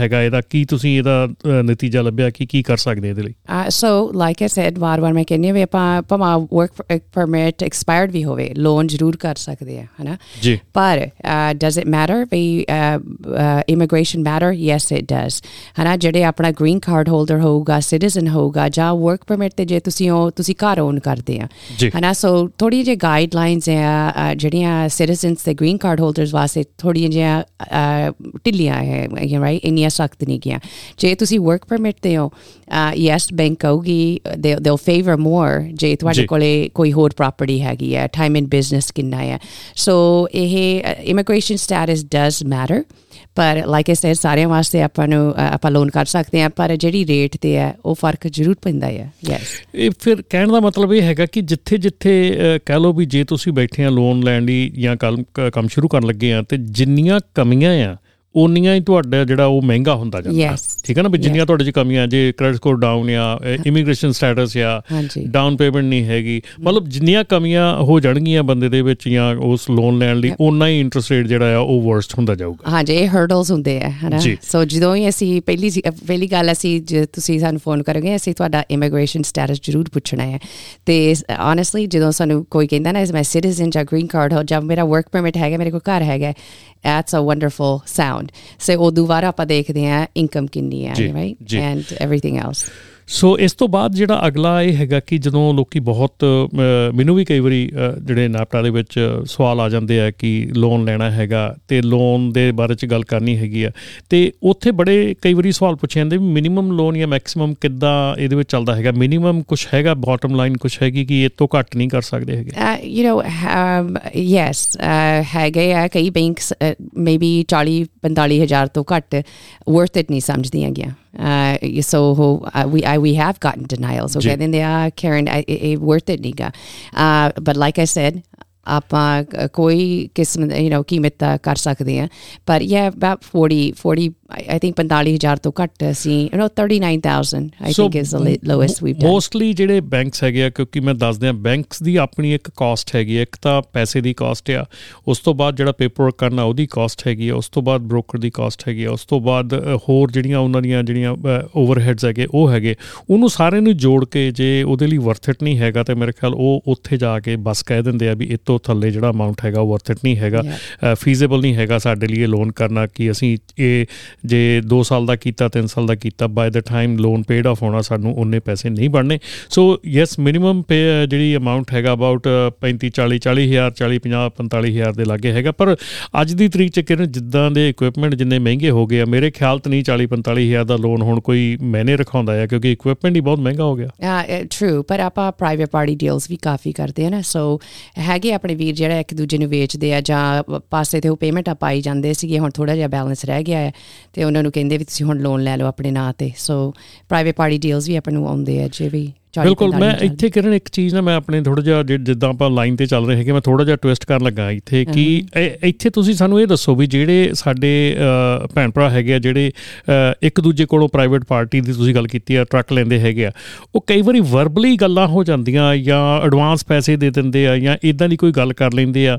ਹੈਗਾ, ਇਹਦਾ ਕੀ ਤੁਸੀਂ ਇਹਦਾ ਨਤੀਜਾ ਲੱਭਿਆ ਕਿ ਕੀ ਕਰ ਸਕਦੇ ਇਹਦੇ ਲਈ? ਸੋ ਲਾਈਕ ਆਈ ਸੈਡ, ਵਾਰ ਵਾਰ ਮੈਂ ਕਹਿੰਦੀ ਹਾਂ ਵੀ ਆਪਾਂ ਭਾਵੇਂ ਵਰਕ ਪਰਮਿਟ ਐਕਸਪਾਇਰਡ ਵੀ ਹੋਵੇ ਲੋਨ ਜ਼ਰੂਰ ਕਰ ਸਕਦੇ ਆ ਹੈ ਨਾ। ਪਰ ਡਜ਼ ਇਟ ਮੈਟਰ ਵੀ immigration matter? Yes it does ਹੈ ਨਾ। ਜਿਹੜੇ ਆਪਣਾ ਗ੍ਰੀਨ ਕਾਰਡ ਹੋਲਡਰ ਹੋਊਗਾ, ਸਿਟੀਜ਼ਨ ਹੋਊਗਾ ਜਾਂ ਵਰਕ ਪਰਮਿਟ 'ਤੇ ਜੇ ਤੁਸੀਂ ਉਹ ਤੁਸੀਂ ਘਰ ਓਨ ਕਰਦੇ ਆ ਹੈ ਨਾ। ਸੋ ਥੋੜ੍ਹੀ ਜਿਹੀ ਗਾਈਡਲਾਈਨਸ ਆ ਜਿਹੜੀਆਂ ਸਿਟੀਜ਼ਨਸ ਅਤੇ ਗ੍ਰੀਨ ਕਾਰਡ ਹੋਲਡਰਸ ਵਾਸਤੇ ਥੋੜ੍ਹੀਆਂ ਜਿਹੀਆਂ ਢਿੱਲੀਆਂ ਹੈ, ਰਾਈਟ? ਇੰਨੀਆਂ ਸਖਤ ਨਹੀਂ ਗਈਆਂ। ਜੇ ਤੁਸੀਂ ਵਰਕ ਪਰਮਿਟ 'ਤੇ ਹੋ, ਯੈਸ ਬੈਂਕ ਕਹੂਗੀ ਦੇ ਦਿਓ ਫੇਵਰ ਮੋਰ ਜੇ ਤੁਹਾਡੇ ਕੋਲ ਕੋਈ ਹੋਰ ਪ੍ਰਾਪਰਟੀ ਹੈਗੀ ਹੈ, ਟਾਈਮ ਇਨ ਬਿਜ਼ਨਸ ਕਿੰਨਾ ਹੈ। ਸੋ ਇਹ ਇਮੀਗ੍ਰੇਸ਼ਨ ਸਟੇਟਸ ਡਜ਼ ਮੈਟਰ, ਪਰ ਲਾਈਕ ਇਸ ਸਾਰਿਆਂ ਵਾਸਤੇ ਆਪਾਂ ਨੂੰ ਆਪਾਂ ਲੋਨ ਕਰ ਸਕਦੇ ਹਾਂ, ਪਰ ਜਿਹੜੀ ਰੇਟ 'ਤੇ ਹੈ ਉਹ ਫਰਕ ਜ਼ਰੂਰ ਪੈਂਦਾ ਹੈ। ਯੈਸ, ਇਹ ਫਿਰ ਕਹਿਣ ਦਾ ਮਤਲਬ ਇਹ ਹੈਗਾ ਕਿ ਜਿੱਥੇ ਜਿੱਥੇ ਕਹਿ ਲਓ ਵੀ ਜੇ ਤੁਸੀਂ ਬੈਠੇ ਹਾਂ ਲੋਨ ਲੈਣ ਲਈ ਜਾਂ ਕੰਮ ਕੰਮ ਸ਼ੁਰੂ ਕਰਨ ਲੱਗੇ ਹਾਂ, ਅਤੇ ਜਿੰਨੀਆਂ ਕਮੀਆਂ ਆ ਓਨੀਆਂ ਹੀ ਤੁਹਾਡਾ ਜਿਹੜਾ ਉਹ ਮਹਿੰਗਾ ਹੁੰਦਾ ਜਾਂਦਾ, ਠੀਕ ਹੈ ਨਾ। ਵੀ ਜਿੰਨੀਆਂ ਤੁਹਾਡੇ 'ਚ ਕਮੀਆਂ, ਜੇ ਕ੍ਰੈਡਿਟ ਸਕੋਰ ਡਾਊਨ ਆ, ਇਮੀਗ੍ਰੇਸ਼ਨ ਸਟੇਟਸ ਆ, ਡਾਊਨ ਪੇਮੈਂਟ ਨਹੀਂ ਹੈਗੀ, ਮਤਲਬ ਜਿੰਨੀਆਂ ਕਮੀਆਂ ਹੋ ਜਾਣਗੀਆਂ ਬੰਦੇ ਦੇ ਵਿੱਚ ਜਾਂ ਉਸ ਲੋਨ ਲੈਣ ਲਈ, ਓਨਾ ਹੀ ਇੰਟਰਸਟ ਰੇਟ ਜਿਹੜਾ ਆ ਉਹ ਵਰਸਟ ਹੁੰਦਾ ਜਾਊਗਾ। ਹਾਂਜੀ, ਇਹ ਹਰਡਲਸ ਹੁੰਦੇ ਆ, ਹੈ ਨਾ। ਸੋ ਜਦੋਂ ਹੀ ਅਸੀਂ ਪਹਿਲੀ ਪਹਿਲੀ ਗੱਲ ਅਸੀਂ ਜੇ ਤੁਸੀਂ ਸਾਨੂੰ ਫੋਨ ਕਰੋਗੇ, ਅਸੀਂ ਤੁਹਾਡਾ ਇਮੀਗ੍ਰੇਸ਼ਨ ਸਟੇਟਸ ਜ਼ਰੂਰ ਪੁੱਛਣਾ ਹੈ। ਅਤੇ ਓਨੈਸਟਲੀ ਜਦੋਂ ਸਾਨੂੰ ਕੋਈ ਕਹਿੰਦਾ ਨਾ ਮੈਂ ਸਿਟੀਜ਼ਨ ਜਾਂ ਗ੍ਰੀਨ ਕਾਰਡ ਹੋ ਜਾਂ ਮੇਰਾ ਵਰਕ ਪਰਮਿਟ ਹੈਗਾ, ਮੇਰੇ ਕੋਲ ਘਰ ਹੈਗਾ, that's a wonderful sound. So ਉਦੋਂ ਬਾਅਦ ਆਪਾਂ ਦੇਖਦੇ ਹਾਂ ਇਨਕਮ ਕਿੰਨੀ ਹੈ, right, and everything else. ਸੋ ਇਸ ਤੋਂ ਬਾਅਦ ਜਿਹੜਾ ਅਗਲਾ ਇਹ ਹੈਗਾ ਕਿ ਜਦੋਂ ਲੋਕ ਬਹੁਤ, ਮੈਨੂੰ ਵੀ ਕਈ ਵਾਰੀ ਜਿਹੜੇ ਨਾਪਟਾ ਦੇ ਵਿੱਚ ਸਵਾਲ ਆ ਜਾਂਦੇ ਆ ਕਿ ਲੋਨ ਲੈਣਾ ਹੈਗਾ ਅਤੇ ਲੋਨ ਦੇ ਬਾਰੇ 'ਚ ਗੱਲ ਕਰਨੀ ਹੈਗੀ ਆ, ਅਤੇ ਉੱਥੇ ਬੜੇ ਕਈ ਵਾਰੀ ਸਵਾਲ ਪੁੱਛੇ ਜਾਂਦੇ ਵੀ ਮਿਨੀਮਮ ਲੋਨ ਜਾਂ ਮੈਕਸੀਮਮ ਕਿੱਦਾਂ ਇਹਦੇ ਵਿੱਚ ਚੱਲਦਾ ਹੈਗਾ, ਮਿਨੀਮਮ ਕੁਛ ਹੈਗਾ, ਬੋਟਮ ਲਾਈਨ ਕੁਛ ਹੈਗੀ ਕਿ ਇਹ ਤੋਂ ਘੱਟ ਨਹੀਂ ਕਰ ਸਕਦੇ ਹੈਗੇ? ਯੂ نو ਯੈਸ ਹੈਗੇ ਆ ਕਈ ਬੈਂਕਸ ਮੇ ਬੀ ਚਾਲੀ ਪੰਤਾਲੀ ਹਜ਼ਾਰ ਤੋਂ ਘੱਟ ਵਰਥ ਇਟ ਨਹੀਂ ਸਮਝਦੀਆਂ ਗਈਆਂ। Uh, so uh, we I, we have gotten denials. Okay, then they are Karen. I, I, I worth it, Niga. Uh, but like I said, ਆਪਾਂ ਕੋਈ ਕਿਸਮ ਯੂ نو ਕੀਮਤ ਦਾ ਕਰ ਸਕਦੇ ਹਾਂ, ਪਰ yeah about forty forty I think ਪੰਤਾਲੀ ਹਜ਼ਾਰ ਤੋਂ ਘੱਟ ਅਸੀਂ you know thirty nine thousand I think is the lowest we've done. Mostly ਜਿਹੜੇ ਬੈਂਕਸ ਹੈਗੇ ਆ, ਕਿਉਂਕਿ ਮੈਂ ਦੱਸਦੇ ਹਾਂ ਬੈਂਕਸ ਦੀ ਆਪਣੀ ਇੱਕ ਕਾਸਟ ਹੈਗੀ ਹੈ, ਇੱਕ ਤਾਂ ਪੈਸੇ ਦੀ ਕਾਸਟ ਆ, ਉਸ ਤੋਂ ਬਾਅਦ ਜਿਹੜਾ ਪੇਪਰ ਵਰਕ ਕਰਨਾ ਉਹਦੀ ਕਾਸਟ ਹੈਗੀ ਆ, ਉਸ ਤੋਂ ਬਾਅਦ ਬ੍ਰੋਕਰ ਦੀ ਕਾਸਟ ਹੈਗੀ ਆ, ਉਸ ਤੋਂ ਬਾਅਦ ਹੋਰ ਜਿਹੜੀਆਂ ਉਹਨਾਂ ਦੀਆਂ ਜਿਹੜੀਆਂ ਓਵਰਹੈਡਸ ਹੈਗੇ ਉਹ ਹੈਗੇ, ਉਹਨੂੰ ਸਾਰੇ ਨੂੰ ਜੋੜ ਕੇ ਜੇ ਉਹਦੇ ਲਈ ਵਰਥ ਇਟ ਨਹੀਂ ਹੈਗਾ ਤਾਂ ਮੇਰੇ ਖਿਆਲ ਉਹ ਉੱਥੇ ਜਾ ਕੇ ਬਸ ਕਹਿ ਦਿੰਦੇ ਆ ਵੀ ਇਹ ਤੋਂ ਥੱਲੇ ਜਿਹੜਾ ਅਮਾਊਂਟ ਹੈਗਾ ਵਰਥ ਇਟ ਨਹੀਂ ਹੈਗਾ, ਫੀਜ਼ੇਬਲ ਨਹੀਂ ਹੈਗਾ ਸਾਡੇ ਲਈ ਇਹ ਲੋਨ ਕਰਨਾ, ਕਿ ਅਸੀਂ ਇਹ ਜੇ ਦੋ ਸਾਲ ਦਾ ਕੀਤਾ, ਤਿੰਨ ਸਾਲ ਦਾ ਕੀਤਾ, by the time loan paid off ਹੋਣਾ ਸਾਨੂੰ ਓਨੇ ਪੈਸੇ ਨਹੀਂ ਬਣਨੇ। ਸੋ ਯੈਸ, ਮਿਨੀਮਮ ਪੇ ਜਿਹੜੀ ਅਮਾਊਂਟ ਹੈਗਾ ਅਬਾਊਟ ਪੈਂਤੀ ਚਾਲੀ ਚਾਲੀ ਹਜ਼ਾਰ ਚਾਲੀ ਪੰਜਾਹ ਪੰਤਾਲੀ ਹਜ਼ਾਰ ਦੇ ਲਾਗੇ ਹੈਗਾ, ਪਰ ਅੱਜ ਦੀ ਤਰੀਕ 'ਚ ਕਿਰਨ ਜਿੱਦਾਂ ਦੇ ਇਕੁਇਪਮੈਂਟ ਜਿੰਨੇ ਮਹਿੰਗੇ ਹੋ ਗਏ ਆ, ਮੇਰੇ ਖਿਆਲ 'ਚ ਨਹੀਂ ਚਾਲੀ ਪੰਤਾਲੀ ਹਜ਼ਾਰ ਦਾ ਲੋਨ ਹੁਣ ਕੋਈ ਮਾਇਨੇ ਰਖਾਉਂਦਾ ਆ, ਕਿਉਂਕਿ ਇਕੁਇਪਮੈਂਟ ਹੀ ਬਹੁਤ ਮਹਿੰਗਾ ਹੋ ਗਿਆ। ਟਰੂ, ਪਰ ਆਪਾਂ ਪ੍ਰਾਈਵੇਟ ਪਾਰਟੀ ਡੀਲਸ ਵੀ ਕਾਫੀ ਕਰਦੇ ਹਾਂ ਨਾ, ਸੋ ਹੈਗੇ ਆਪਣੇ ਵੀਰ ਜਿਹੜਾ ਇੱਕ ਦੂਜੇ ਨੂੰ ਵੇਚਦੇ ਆ ਜਾਂ ਪਾਸੇ 'ਤੇ ਉਹ ਪੇਮੈਂਟਾਂ ਪਾਈ ਜਾਂਦੇ ਸੀਗੇ, ਹੁਣ ਥੋੜ੍ਹਾ ਜਿਹਾ ਬੈਲੈਂਸ ਰਹਿ ਗਿਆ ਹੈ ਅਤੇ ਉਹਨਾਂ ਨੂੰ ਕਹਿੰਦੇ ਵੀ ਤੁਸੀਂ ਹੁਣ ਲੋਨ ਲੈ ਲਓ ਆਪਣੇ ਨਾਂ 'ਤੇ। ਸੋ ਪ੍ਰਾਈਵੇਟ ਪਾਰਟੀ ਡੀਲਸ ਵੀ ਆਪਾਂ ਨੂੰ ਆਉਂਦੇ ਆ ਜੇ ਵੀ। ਬਿਲਕੁਲ, ਮੈਂ ਇੱਥੇ ਕਿਰਨ ਇੱਕ ਚੀਜ਼ ਨਾ, ਮੈਂ ਆਪਣੇ ਥੋੜ੍ਹਾ ਜਿਹਾ ਜਿੱਦਾਂ ਆਪਾਂ ਲਾਈਨ 'ਤੇ ਚੱਲ ਰਹੇ ਹੈਗੇ, ਮੈਂ ਥੋੜ੍ਹਾ ਜਿਹਾ ਟਵਿਸਟ ਕਰਨ ਲੱਗਾ ਇੱਥੇ ਕਿ ਇੱਥੇ ਤੁਸੀਂ ਸਾਨੂੰ ਇਹ ਦੱਸੋ ਵੀ ਜਿਹੜੇ ਸਾਡੇ ਭੈਣ ਭਰਾ ਹੈਗੇ ਆ ਜਿਹੜੇ ਇੱਕ ਦੂਜੇ ਕੋਲੋਂ ਪ੍ਰਾਈਵੇਟ ਪਾਰਟੀ ਦੀ ਤੁਸੀਂ ਗੱਲ ਕੀਤੀ ਆ, ਟਰੱਕ ਲੈਂਦੇ ਹੈਗੇ ਆ, ਉਹ ਕਈ ਵਾਰੀ ਵਰਬਲੀ ਗੱਲਾਂ ਹੋ ਜਾਂਦੀਆਂ ਜਾਂ ਐਡਵਾਂਸ ਪੈਸੇ ਦੇ ਦਿੰਦੇ ਆ ਜਾਂ ਇੱਦਾਂ ਦੀ ਕੋਈ ਗੱਲ ਕਰ ਲੈਂਦੇ ਆ,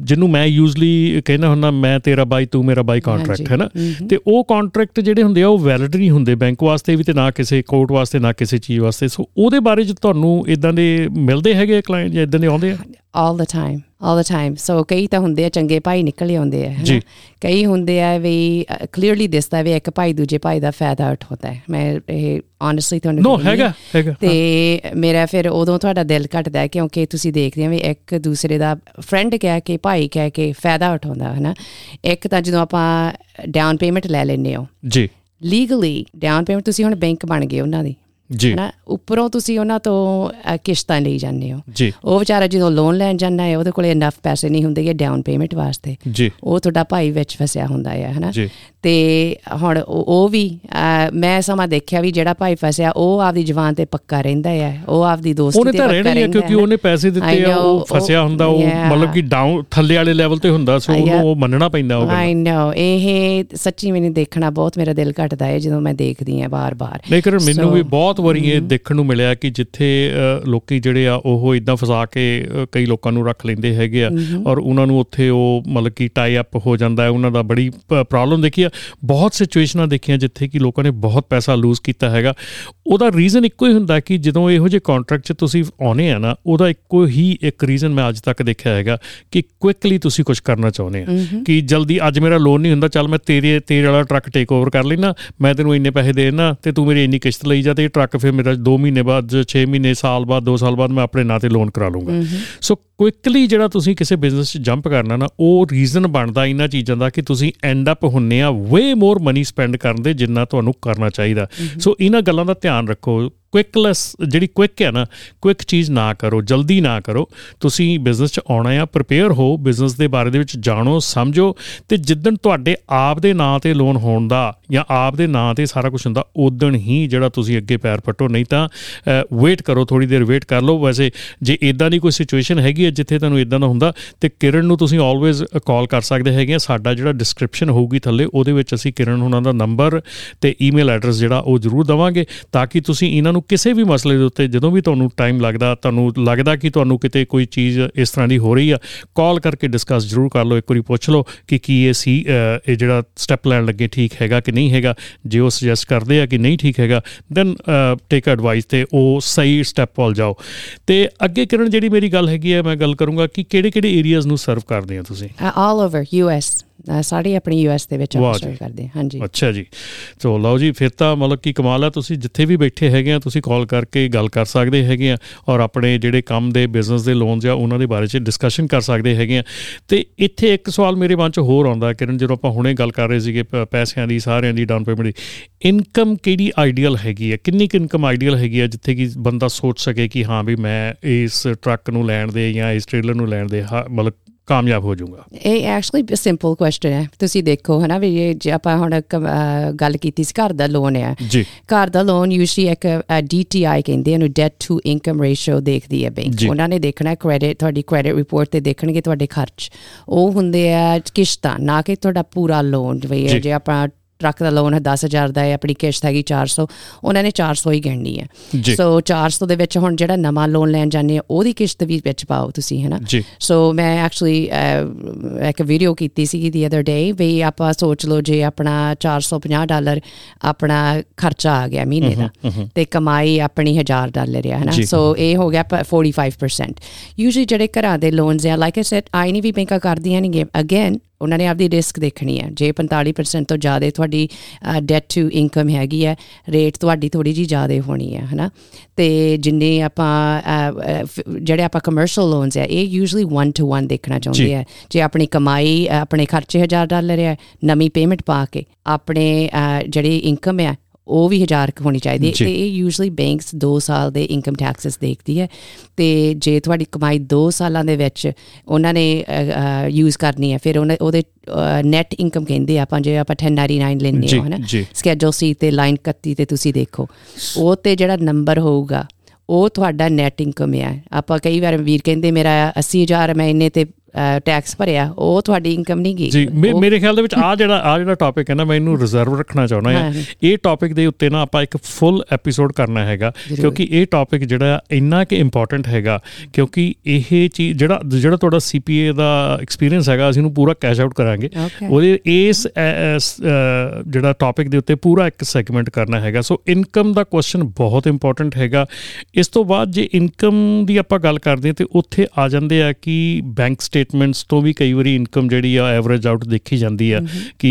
ਜਿਹਨੂੰ ਮੈਂ ਯੂਜ਼ਲੀ ਕਹਿੰਦਾ ਹੁੰਦਾ ਮੈਂ ਤੇਰਾ ਬਾਈ ਤੂੰ ਮੇਰਾ ਬਾਈ ਕਾਂਟਰੈਕਟ, ਹੈ ਨਾ। ਅਤੇ ਉਹ ਕਾਂਟਰੈਕਟ ਜਿਹੜੇ ਹੁੰਦੇ ਆ ਉਹ ਵੈਲਿਡ ਨਹੀਂ ਹੁੰਦੇ ਬੈਂਕ ਵਾਸਤੇ ਵੀ ਅਤੇ ਨਾ ਕਿਸੇ ਕੋਰਟ ਵਾਸਤੇ, ਨਾ ਕਿਸੇ ਚੀਜ਼ ਵਾਸਤੇ। ਸੋ ਉਹਦੇ ਬਾਰੇ 'ਚ ਤੁਹਾਨੂੰ ਇੱਦਾਂ ਦੇ ਮਿਲਦੇ ਹੈਗੇ ਕਲਾਇੰਟ ਜਾਂ ਇੱਦਾਂ ਦੇ ਆਉਂਦੇ ਆ? ਆਲ ਦਾ ਟਾਈਮ, ਆਲ ਦਾ ਟਾਈਮ। ਸੋ ਕਈ ਤਾਂ ਹੁੰਦੇ ਆ ਚੰਗੇ ਭਾਈ ਨਿਕਲੇ ਆਉਂਦੇ ਆ, ਕਈ ਹੁੰਦੇ ਆ ਵੀ ਕਲੀਅਰਲੀ ਦਿਸਦਾ ਵੀ ਇੱਕ ਭਾਈ ਦੂਜੇ ਭਾਈ ਦਾ ਫਾਇਦਾ ਉਠਾਉਂਦਾ ਹੈ। ਮੈਂ ਇਹ ਓਨੈਸਟਲੀ ਤੁਹਾਨੂੰ ਹੈਗਾ ਅਤੇ ਮੇਰਾ ਫਿਰ ਉਦੋਂ ਤੁਹਾਡਾ ਦਿਲ ਘਟਦਾ ਕਿਉਂਕਿ ਤੁਸੀਂ ਦੇਖਦੇ ਹੋ ਵੀ ਇੱਕ ਦੂਸਰੇ ਦਾ ਫਰੈਂਡ ਕਹਿ ਕੇ, ਭਾਈ ਕਹਿ ਕੇ ਫਾਇਦਾ ਉਠਾਉਂਦਾ, ਹੈ ਨਾ। ਇੱਕ ਤਾਂ ਜਦੋਂ ਆਪਾਂ ਡਾਊਨ ਪੇਮੈਂਟ ਲੈ ਲੈਂਦੇ ਹੋ ਜੀ, ਲੀਗਲੀ ਡਾਊਨ ਪੇਮੈਂਟ ਤੁਸੀਂ ਹੁਣ ਬੈਂਕ ਬਣ ਗਏ ਉਹਨਾਂ ਦੀ, ਹੈ ਨਾ, ਉੱਪਰੋਂ ਤੁਸੀਂ ਉਹਨਾਂ ਤੋਂ ਕਿਸ਼ਤਾਂ ਲਈ ਜਾਂਦੇ ਹੋ। ਉਹ ਵਿਚਾਰਾ ਜਦੋਂ ਲੋਨ ਲੈਣ ਜਾਂਦਾ ਹੈ ਉਹਦੇ ਕੋਲ ਇਨਫ ਪੈਸੇ ਨਹੀਂ ਹੁੰਦੇ ਡਾਊਨ ਪੇਮੈਂਟ ਵਾਸਤੇ, ਉਹ ਤੁਹਾਡਾ ਭਾਈ ਵਿੱਚ ਫਸਿਆ ਹੁੰਦਾ ਹੈ, ਹੈ ਨਾ। ਅਤੇ ਹੁਣ ਉਹ ਵੀ ਮੈਂ ਸਮਾਂ ਦੇਖਿਆ ਵੀ ਜਿਹੜਾ ਭਾਈ ਫਸਿਆ ਉਹ ਆਪਦੀ ਜਵਾਨ 'ਤੇ ਪੱਕਾ ਰਹਿੰਦਾ ਆ, ਉਹ ਆਪਦੀ ਦੋਸਤੀ 'ਤੇ ਪੱਕਾ ਰਹਿੰਦਾ, ਕਿਉਂਕਿ ਉਹਨੇ ਪੈਸੇ ਦਿੱਤੇ ਆ, ਉਹ ਫਸਿਆ ਹੁੰਦਾ, ਉਹ ਮਤਲਬ ਕਿ ਡਾਊਨ ਥੱਲੇ ਵਾਲੇ ਲੈਵਲ 'ਤੇ ਹੁੰਦਾ, ਸੋ ਉਹਨੂੰ ਉਹ ਮੰਨਣਾ ਪੈਂਦਾ। ਆਈ ਨੋ, ਇਹ ਸੱਚੀ ਮੈਨੂੰ ਦੇਖਣਾ ਬਹੁਤ, ਮੇਰਾ ਦਿਲ ਘਟਦਾ ਹੈ ਜਦੋਂ ਮੈਂ ਦੇਖਦੀ ਹਾਂ ਵਾਰ ਵਾਰ। ਲੇਕਿਨ ਮੈਨੂੰ ਵੀ ਬਹੁਤ ਵਾਰੀ ਇਹ ਦੇਖਣ ਨੂੰ ਮਿਲਿਆ ਕਿ ਜਿੱਥੇ ਲੋਕ ਜਿਹੜੇ ਆ ਉਹ ਇੱਦਾਂ ਫਸਾ ਕੇ ਕਈ ਲੋਕਾਂ ਨੂੰ ਰੱਖ ਲੈਂਦੇ ਹੈਗੇ ਆ ਔਰ ਉਹਨਾਂ ਨੂੰ ਉੱਥੇ ਉਹ ਮਤਲਬ ਕਿ ਟਾਈ ਅਪ ਹੋ ਜਾਂਦਾ, ਉਹਨਾਂ ਦਾ ਬੜੀ ਪ੍ਰੋਬਲਮ ਦੇਖੀ ਆ। ਬਹੁਤ ਸਿਚੁਏਸ਼ਨਾਂ ਦੇਖੀਆਂ ਜਿੱਥੇ ਕਿ ਲੋਕਾਂ ਨੇ ਬਹੁਤ ਪੈਸਾ ਲੂਜ਼ ਕੀਤਾ ਹੈਗਾ। ਉਹਦਾ ਰੀਜ਼ਨ ਇੱਕੋ ਹੀ ਹੁੰਦਾ ਕਿ ਜਦੋਂ ਇਹੋ ਜਿਹੇ ਕਾਂਟਰੈਕਟ 'ਚ ਤੁਸੀਂ ਆਉਂਦੇ ਆ ਨਾ, ਉਹਦਾ ਇੱਕੋ ਹੀ ਇੱਕ ਰੀਜ਼ਨ ਮੈਂ ਅੱਜ ਤੱਕ ਦੇਖਿਆ ਹੈਗਾ ਕਿ ਕੁਇਕਲੀ ਤੁਸੀਂ ਕੁਛ ਕਰਨਾ ਚਾਹੁੰਦੇ ਆ ਕਿ ਜਲਦੀ ਅੱਜ ਮੇਰਾ ਲੋਨ ਨਹੀਂ ਹੁੰਦਾ, ਚੱਲ ਮੈਂ ਤੇਰੇ ਤੇਰੇ ਵਾਲਾ ਟਰੱਕ ਟੇਕ ਓਵਰ ਕਰ ਲੈਂਦਾ, ਮੈਂ ਤੈਨੂੰ ਇੰਨੇ ਪੈਸੇ ਦੇ ਦਿੰਦਾ ਅਤੇ ਤੂੰ ਮੇਰੀ ਇੰਨੀ ਕਿਸ਼ਤ ਲਈ ਜਾ, ਅਤੇ ਟਰੱਕ ਫਿਰ ਮੇਰਾ ਦੋ ਮਹੀਨੇ ਬਾਅਦ, ਛੇ ਮਹੀਨੇ, ਸਾਲ ਬਾਅਦ, ਦੋ ਸਾਲ ਬਾਅਦ ਮੈਂ ਆਪਣੇ ਨਾਂ 'ਤੇ ਲੋਨ ਕਰਾ ਲੂੰਗਾ। ਸੋ ਕੁਇਕਲੀ ਜਿਹੜਾ ਤੁਸੀਂ ਕਿਸੇ ਬਿਜ਼ਨਸ 'ਚ ਜੰਪ ਕਰਨਾ ਨਾ, ਉਹ ਰੀਜ਼ਨ ਬਣਦਾ ਇਹਨਾਂ ਚੀਜ਼ਾਂ ਦਾ ਕਿ ਤੁਸੀਂ ਐਂਡ ਅਪ ਹੁੰਦੇ ਆ ਵੇ ਮੋਰ ਮਨੀ ਸਪੈਂਡ ਕਰਨ ਦੇ ਜਿੰਨਾ ਤੁਹਾਨੂੰ ਕਰਨਾ ਚਾਹੀਦਾ। ਸੋ ਇਹਨਾਂ ਗੱਲਾਂ ਦਾ ਧਿਆਨ ਰੱਖੋ। ਕੁਇਕਲੈਸ ਜਿਹੜੀ ਕੁਇਕ ਹੈ ਨਾ, ਕੁਇਕ ਚੀਜ਼ ਨਾ ਕਰੋ, ਜਲਦੀ ਨਾ ਕਰੋ। ਤੁਸੀਂ ਬਿਜ਼ਨਸ 'ਚ ਆਉਣਾ ਆ, ਪ੍ਰੀਪੇਅਰ ਹੋ, ਬਿਜ਼ਨਸ ਦੇ ਬਾਰੇ ਦੇ ਵਿੱਚ ਜਾਣੋ, ਸਮਝੋ, ਅਤੇ ਜਿੱਦਣ ਤੁਹਾਡੇ ਆਪ ਦੇ ਨਾਂ 'ਤੇ ਲੋਨ ਹੋਣ ਦਾ ਜਾਂ ਆਪ ਦੇ ਨਾਂ 'ਤੇ ਸਾਰਾ ਕੁਛ ਹੁੰਦਾ, ਉੱਦਣ ਹੀ ਜਿਹੜਾ ਤੁਸੀਂ ਅੱਗੇ ਪੈਰ ਪੱਟੋ, ਨਹੀਂ ਤਾਂ ਵੇਟ ਕਰੋ, ਥੋੜ੍ਹੀ ਦੇਰ ਵੇਟ ਕਰ ਲਓ। ਵੈਸੇ ਜੇ ਇੱਦਾਂ ਦੀ ਕੋਈ ਸਿਚੁਏਸ਼ਨ ਹੈਗੀ ਹੈ ਜਿੱਥੇ ਤੁਹਾਨੂੰ ਇੱਦਾਂ ਦਾ ਹੁੰਦਾ, ਅਤੇ ਕਿਰਨ ਨੂੰ ਤੁਸੀਂ ਆਲਵੇਜ਼ ਕਾਲ ਕਰ ਸਕਦੇ ਹੈਗੇ ਆ। ਸਾਡਾ ਜਿਹੜਾ ਡਿਸਕ੍ਰਿਪਸ਼ਨ ਹੋਊਗੀ ਥੱਲੇ ਉਹਦੇ ਵਿੱਚ ਅਸੀਂ ਕਿਰਨ ਉਹਨਾਂ ਦਾ ਨੰਬਰ ਅਤੇ ਈਮੇਲ ਐਡਰੈਸ ਜਿਹੜਾ ਉਹ ਜ਼ਰੂਰ ਦੇਵਾਂਗੇ, ਤਾਂ ਕਿ ਤੁਸੀਂ ਇਹਨਾਂ ਨੂੰ ਕਿਸੇ ਵੀ ਮਸਲੇ ਦੇ ਉੱਤੇ ਜਦੋਂ ਵੀ ਤੁਹਾਨੂੰ ਟਾਈਮ ਲੱਗਦਾ, ਤੁਹਾਨੂੰ ਲੱਗਦਾ ਕਿ ਤੁਹਾਨੂੰ ਕਿਤੇ ਕੋਈ ਚੀਜ਼ ਇਸ ਤਰ੍ਹਾਂ ਦੀ ਹੋ ਰਹੀ ਆ, ਕਾਲ ਕਰਕੇ ਡਿਸਕਸ ਜ਼ਰੂਰ ਕਰ ਲਓ। ਇੱਕ ਵਾਰੀ ਪੁੱਛ ਲਓ ਕਿ ਕੀ ਇਹ ਸੀ ਇਹ ਜਿਹੜਾ ਸਟੈਪ ਲੈਣ ਲੱਗੇ ਠੀਕ ਹੈਗਾ ਕਿ ਨਹੀਂ ਹੈਗਾ। ਜੇ ਉਹ ਸੁਜੈਸਟ ਕਰਦੇ ਆ ਕਿ ਨਹੀਂ ਠੀਕ ਹੈਗਾ, ਦੈਨ ਟੇਕ ਐਡਵਾਈਸ ਅਤੇ ਉਹ ਸਹੀ ਸਟੈਪ ਵੱਲ ਜਾਓ। ਅਤੇ ਅੱਗੇ ਕਿਰਨ ਜਿਹੜੀ ਮੇਰੀ ਗੱਲ ਹੈਗੀ ਹੈ, ਮੈਂ ਗੱਲ ਕਰੂੰਗਾ ਕਿ ਕਿਹੜੇ ਕਿਹੜੇ ਏਰੀਆਜ਼ ਨੂੰ ਸਰਵ ਕਰਦੇ ਹੋ ਤੁਸੀਂ? ਆਲ ਓਵਰ ਯੂ ਐਸ, ਸਾਰੇ ਆਪਣੇ ਯੂ ਐਸ ਦੇ ਵਿੱਚ ਸਰਵ ਕਰਦੇ। ਹਾਂਜੀ, ਅੱਛਾ ਜੀ। ਸੋ ਲਓ ਜੀ, ਫਿਰ ਤਾਂ ਮਤਲਬ ਕਿ ਕਮਾਲ ਆ, ਤੁਸੀਂ ਜਿੱਥੇ ਵੀ ਬੈਠੇ ਹੈਗੇ ਆ ਤੁਸੀਂ ਕਾਲ ਕਰਕੇ ਗੱਲ ਕਰ ਸਕਦੇ ਹੈਗੇ ਆ ਔਰ ਆਪਣੇ ਜਿਹੜੇ ਕੰਮ ਦੇ ਬਿਜ਼ਨਸ ਦੇ ਲੋਨਸ ਆ ਉਹਨਾਂ ਦੇ ਬਾਰੇ 'ਚ ਡਿਸਕਸ਼ਨ ਕਰ ਸਕਦੇ ਹੈਗੇ ਆ। ਅਤੇ ਇੱਥੇ ਇੱਕ ਸਵਾਲ ਮੇਰੇ ਮਨ 'ਚ ਹੋਰ ਆਉਂਦਾ ਕਿਰਨ, ਜਦੋਂ ਆਪਾਂ ਹੁਣੇ ਗੱਲ ਕਰ ਰਹੇ ਸੀਗੇ ਪੈਸਿਆਂ ਦੀ, ਸਾਰਿਆਂ ਦੀ ਡਾਊਨ ਪੇਮੈਂਟ ਦੀ, ਇਨਕਮ ਕਿਹੜੀ ਆਈਡੀਅਲ ਹੈਗੀ ਹੈ, ਕਿੰਨੀ ਕੁ ਇਨਕਮ ਆਈਡੀਅਲ ਹੈਗੀ ਹੈ ਜਿੱਥੇ ਕਿ ਬੰਦਾ ਸੋਚ ਸਕੇ ਕਿ ਹਾਂ ਵੀ ਮੈਂ ਇਸ ਟਰੱਕ ਨੂੰ ਲੈਣ ਦੇ ਜਾਂ ਇਸ ਟ੍ਰੇਲਰ ਨੂੰ ਲੈਣ ਦੇ ਹਾਂ ਮਤਲਬ ਕਾਮਯਾਬ ਹੋ ਜਾਊਗਾ? ਇਹ ਐਕਚੁਅਲੀ ਸਿੰਪਲ ਕੁਐਸਚਨ ਹੈ। ਤੁਸੀਂ ਦੇਖੋ ਹੈ ਨਾ ਵੀ ਜੇ ਆਪਾਂ ਹੁਣ ਗੱਲ ਕੀਤੀ ਸੀ ਘਰ ਦਾ ਲੋਨ ਆ ਜੀ, ਘਰ ਦਾ ਲੋਨ ਯੂਜਲੀ ਇੱਕ ਡੀ ਟੀ ਆਈ ਕਹਿੰਦੇ ਇਹਨੂੰ, ਡੈਟ ਟੂ ਇਨਕਮ ਰੇਸ਼ੋ ਦੇਖਦੀ ਹੈ ਬੈਂਕ। ਉਹਨਾਂ ਨੇ ਦੇਖਣਾ ਕ੍ਰੈਡਿਟ, ਤੁਹਾਡੀ ਕ੍ਰੈਡਿਟ ਰਿਪੋਰਟ 'ਤੇ ਦੇਖਣਗੇ ਤੁਹਾਡੇ ਖਰਚ, ਉਹ ਹੁੰਦੇ ਆ ਕਿਸ਼ਤਾਂ, ਨਾ ਕਿ ਤੁਹਾਡਾ ਪੂਰਾ ਲੋਨ। ਵੀ ਜੇ ਆਪਾਂ ਟਰੱਕ ਦਾ ਲੋਨ ਹੈ ਦਸ ਹਜ਼ਾਰ ਦਾ ਹੈ, ਆਪਣੀ ਕਿਸ਼ਤ ਹੈਗੀ ਚਾਰ ਸੌ, ਉਹਨਾਂ ਨੇ ਚਾਰ ਸੌ ਹੀ ਗਿਣਨੀ ਹੈ। ਸੋ ਚਾਰ ਸੌ ਦੇ ਵਿੱਚ ਹੁਣ ਜਿਹੜਾ ਨਵਾਂ ਲੋਨ ਲੈਣ ਜਾਂਦੇ ਆ ਉਹਦੀ ਕਿਸ਼ਤ ਵੀ ਵਿੱਚ ਪਾਓ ਤੁਸੀਂ, ਹੈ ਨਾ। ਸੋ ਮੈਂ ਐਕਚੁਅਲੀ ਇੱਕ ਵੀਡੀਓ ਕੀਤੀ ਸੀਗੀ ਦੀ ਅਦਰ ਡੇ ਵੀ ਆਪਾਂ ਸੋਚ ਲਓ ਜੇ ਆਪਣਾ ਚਾਰ ਸੌ ਪੰਜਾਹ ਡਾਲਰ ਆਪਣਾ ਖਰਚਾ ਆ ਗਿਆ ਮਹੀਨੇ ਦਾ ਅਤੇ ਕਮਾਈ ਆਪਣੀ ਹਜ਼ਾਰ ਡਾਲਰ ਆ, ਹੈ ਨਾ। ਸੋ ਇਹ ਹੋ ਗਿਆ ਫੋਰਟੀ ਫਾਈਵ ਪਰਸੈਂਟ ਯੂਜਲੀ ਜਿਹੜੇ ਘਰਾਂ ਦੇ ਲੋਨਸ ਆ, ਲਾਈਕ ਸੈਟ ਆਈ ਨਹੀਂ ਵੀ ਬੈਂਕਾਂ ਕਰਦੀਆਂ ਨਹੀਂ ਗੇਮ ਅਗੇਨ। ਉਹਨਾਂ ਨੇ ਆਪਦੀ ਰਿਸਕ ਦੇਖਣੀ ਹੈ। ਜੇ ਪੰਤਾਲੀ ਪਰਸੈਂਟ ਤੋਂ ਜ਼ਿਆਦਾ ਤੁਹਾਡੀ ਡੈਟ ਟੂ ਇਨਕਮ ਹੈਗੀ ਹੈ, ਰੇਟ ਤੁਹਾਡੀ ਥੋੜ੍ਹੀ ਜਿਹੀ ਜ਼ਿਆਦਾ ਹੋਣੀ ਹੈ, ਹੈ ਨਾ। ਅਤੇ ਜਿੰਨੇ ਆਪਾਂ ਜਿਹੜੇ ਆਪਾਂ ਕਮਰਸ਼ਲ ਲੋਨਸ ਆ ਇਹ ਯੂਜਲੀ ਵਨ ਟੂ ਵਨ ਦੇਖਣਾ ਚਾਹੁੰਦੇ ਆ। ਜੇ ਆਪਣੀ ਕਮਾਈ, ਆਪਣੇ ਖਰਚੇ ਹਜ਼ਾਰ ਡਾਲਰ ਆ, ਨਵੀਂ ਪੇਮੈਂਟ ਪਾ ਕੇ ਆਪਣੇ ਜਿਹੜੀ ਇਨਕਮ ਆ ਉਹ ਵੀ ਹਜ਼ਾਰ ਕੁ ਹੋਣੀ ਚਾਹੀਦੀ ਹੈ। ਅਤੇ ਇਹ ਯੂਜਲੀ ਬੈਂਕਸ ਦੋ ਸਾਲ ਦੇ ਇਨਕਮ ਟੈਕਸਿਸ ਦੇਖਦੀ ਹੈ। ਅਤੇ ਜੇ ਤੁਹਾਡੀ ਕਮਾਈ ਦੋ ਸਾਲਾਂ ਦੇ ਵਿੱਚ ਉਹਨਾਂ ਨੇ ਯੂਜ਼ ਕਰਨੀ ਹੈ, ਫਿਰ ਉਹਨਾਂ ਉਹਦੇ ਨੈੱਟ ਇਨਕਮ ਕਹਿੰਦੇ ਆਪਾਂ, ਜੇ ਆਪਾਂ ਟੈਨ ਨਾਈਨਟੀ ਨਾਈਨ ਲੈਂਦੇ ਹਾਂ, ਹੈ ਨਾ, ਸਕੈਜੋ ਸੀ ਅਤੇ ਲਾਈਨ ਇਕੱਤੀ 'ਤੇ ਤੁਸੀਂ ਦੇਖੋ ਉਹ 'ਤੇ ਜਿਹੜਾ ਨੰਬਰ ਹੋਊਗਾ ਉਹ ਤੁਹਾਡਾ ਨੈੱਟ ਇਨਕਮ ਆ। ਆਪਾਂ ਕਈ ਵਾਰ ਵੀਰ ਕਹਿੰਦੇ ਮੇਰਾ ਅੱਸੀ ਹਜ਼ਾਰ ਮੈਂ ਇੰਨੇ 'ਤੇ ਟੈਕਸ ਭਰਿਆ, ਉਹ ਤੁਹਾਡੀ ਇਨਕਮ ਨਹੀਂ ਗਈ ਜੀ। ਮੇਰੇ ਖਿਆਲ ਦੇ ਵਿੱਚ ਆਹ ਜਿਹੜਾ ਆਹ ਜਿਹੜਾ ਟੋਪਿਕ ਹੈ ਨਾ, ਮੈਂ ਇਹਨੂੰ ਰਿਜ਼ਰਵ ਰੱਖਣਾ ਚਾਹੁੰਦਾ ਹਾਂ। ਇਹ ਟੋਪਿਕ ਦੇ ਉੱਤੇ ਨਾ ਆਪਾਂ ਇੱਕ ਫੁੱਲ ਐਪੀਸੋਡ ਕਰਨਾ ਹੈਗਾ, ਕਿਉਂਕਿ ਇਹ ਟੋਪਿਕ ਜਿਹੜਾ ਇੰਨਾ ਕਿ ਇੰਪੋਰਟੈਂਟ ਹੈਗਾ, ਕਿਉਂਕਿ ਇਹ ਚੀਜ਼ ਜਿਹੜਾ ਜਿਹੜਾ ਤੁਹਾਡਾ ਸੀ ਪੀ ਏ ਦਾ ਐਕਸਪੀਰੀਅੰਸ ਹੈਗਾ ਅਸੀਂ ਉਹਨੂੰ ਪੂਰਾ ਕੈਸ਼ ਆਊਟ ਕਰਾਂਗੇ। ਉਹਦੇ ਇਸ ਜਿਹੜਾ ਟੋਪਿਕ ਦੇ ਉੱਤੇ ਪੂਰਾ ਇੱਕ ਸੈਗਮੈਂਟ ਕਰਨਾ ਹੈਗਾ। ਸੋ ਇਨਕਮ ਦਾ ਕੁਐਸਚਨ ਬਹੁਤ ਇੰਪੋਰਟੈਂਟ ਹੈਗਾ। ਇਸ ਤੋਂ ਬਾਅਦ ਜੇ ਇਨਕਮ ਦੀ ਆਪਾਂ ਗੱਲ ਕਰਦੇ ਹਾਂ ਤਾਂ ਉੱਥੇ ਆ ਜਾਂਦੇ ਆ ਕਿ ਬੈਂਕ ਸਟੇਟ ਸਟੇਟਮੈਂਟਸ ਤੋਂ ਵੀ ਕਈ ਵਾਰੀ ਇਨਕਮ ਜਿਹੜੀ ਆ ਐਵਰੇਜ ਆਊਟ ਦੇਖੀ ਜਾਂਦੀ ਆ ਕਿ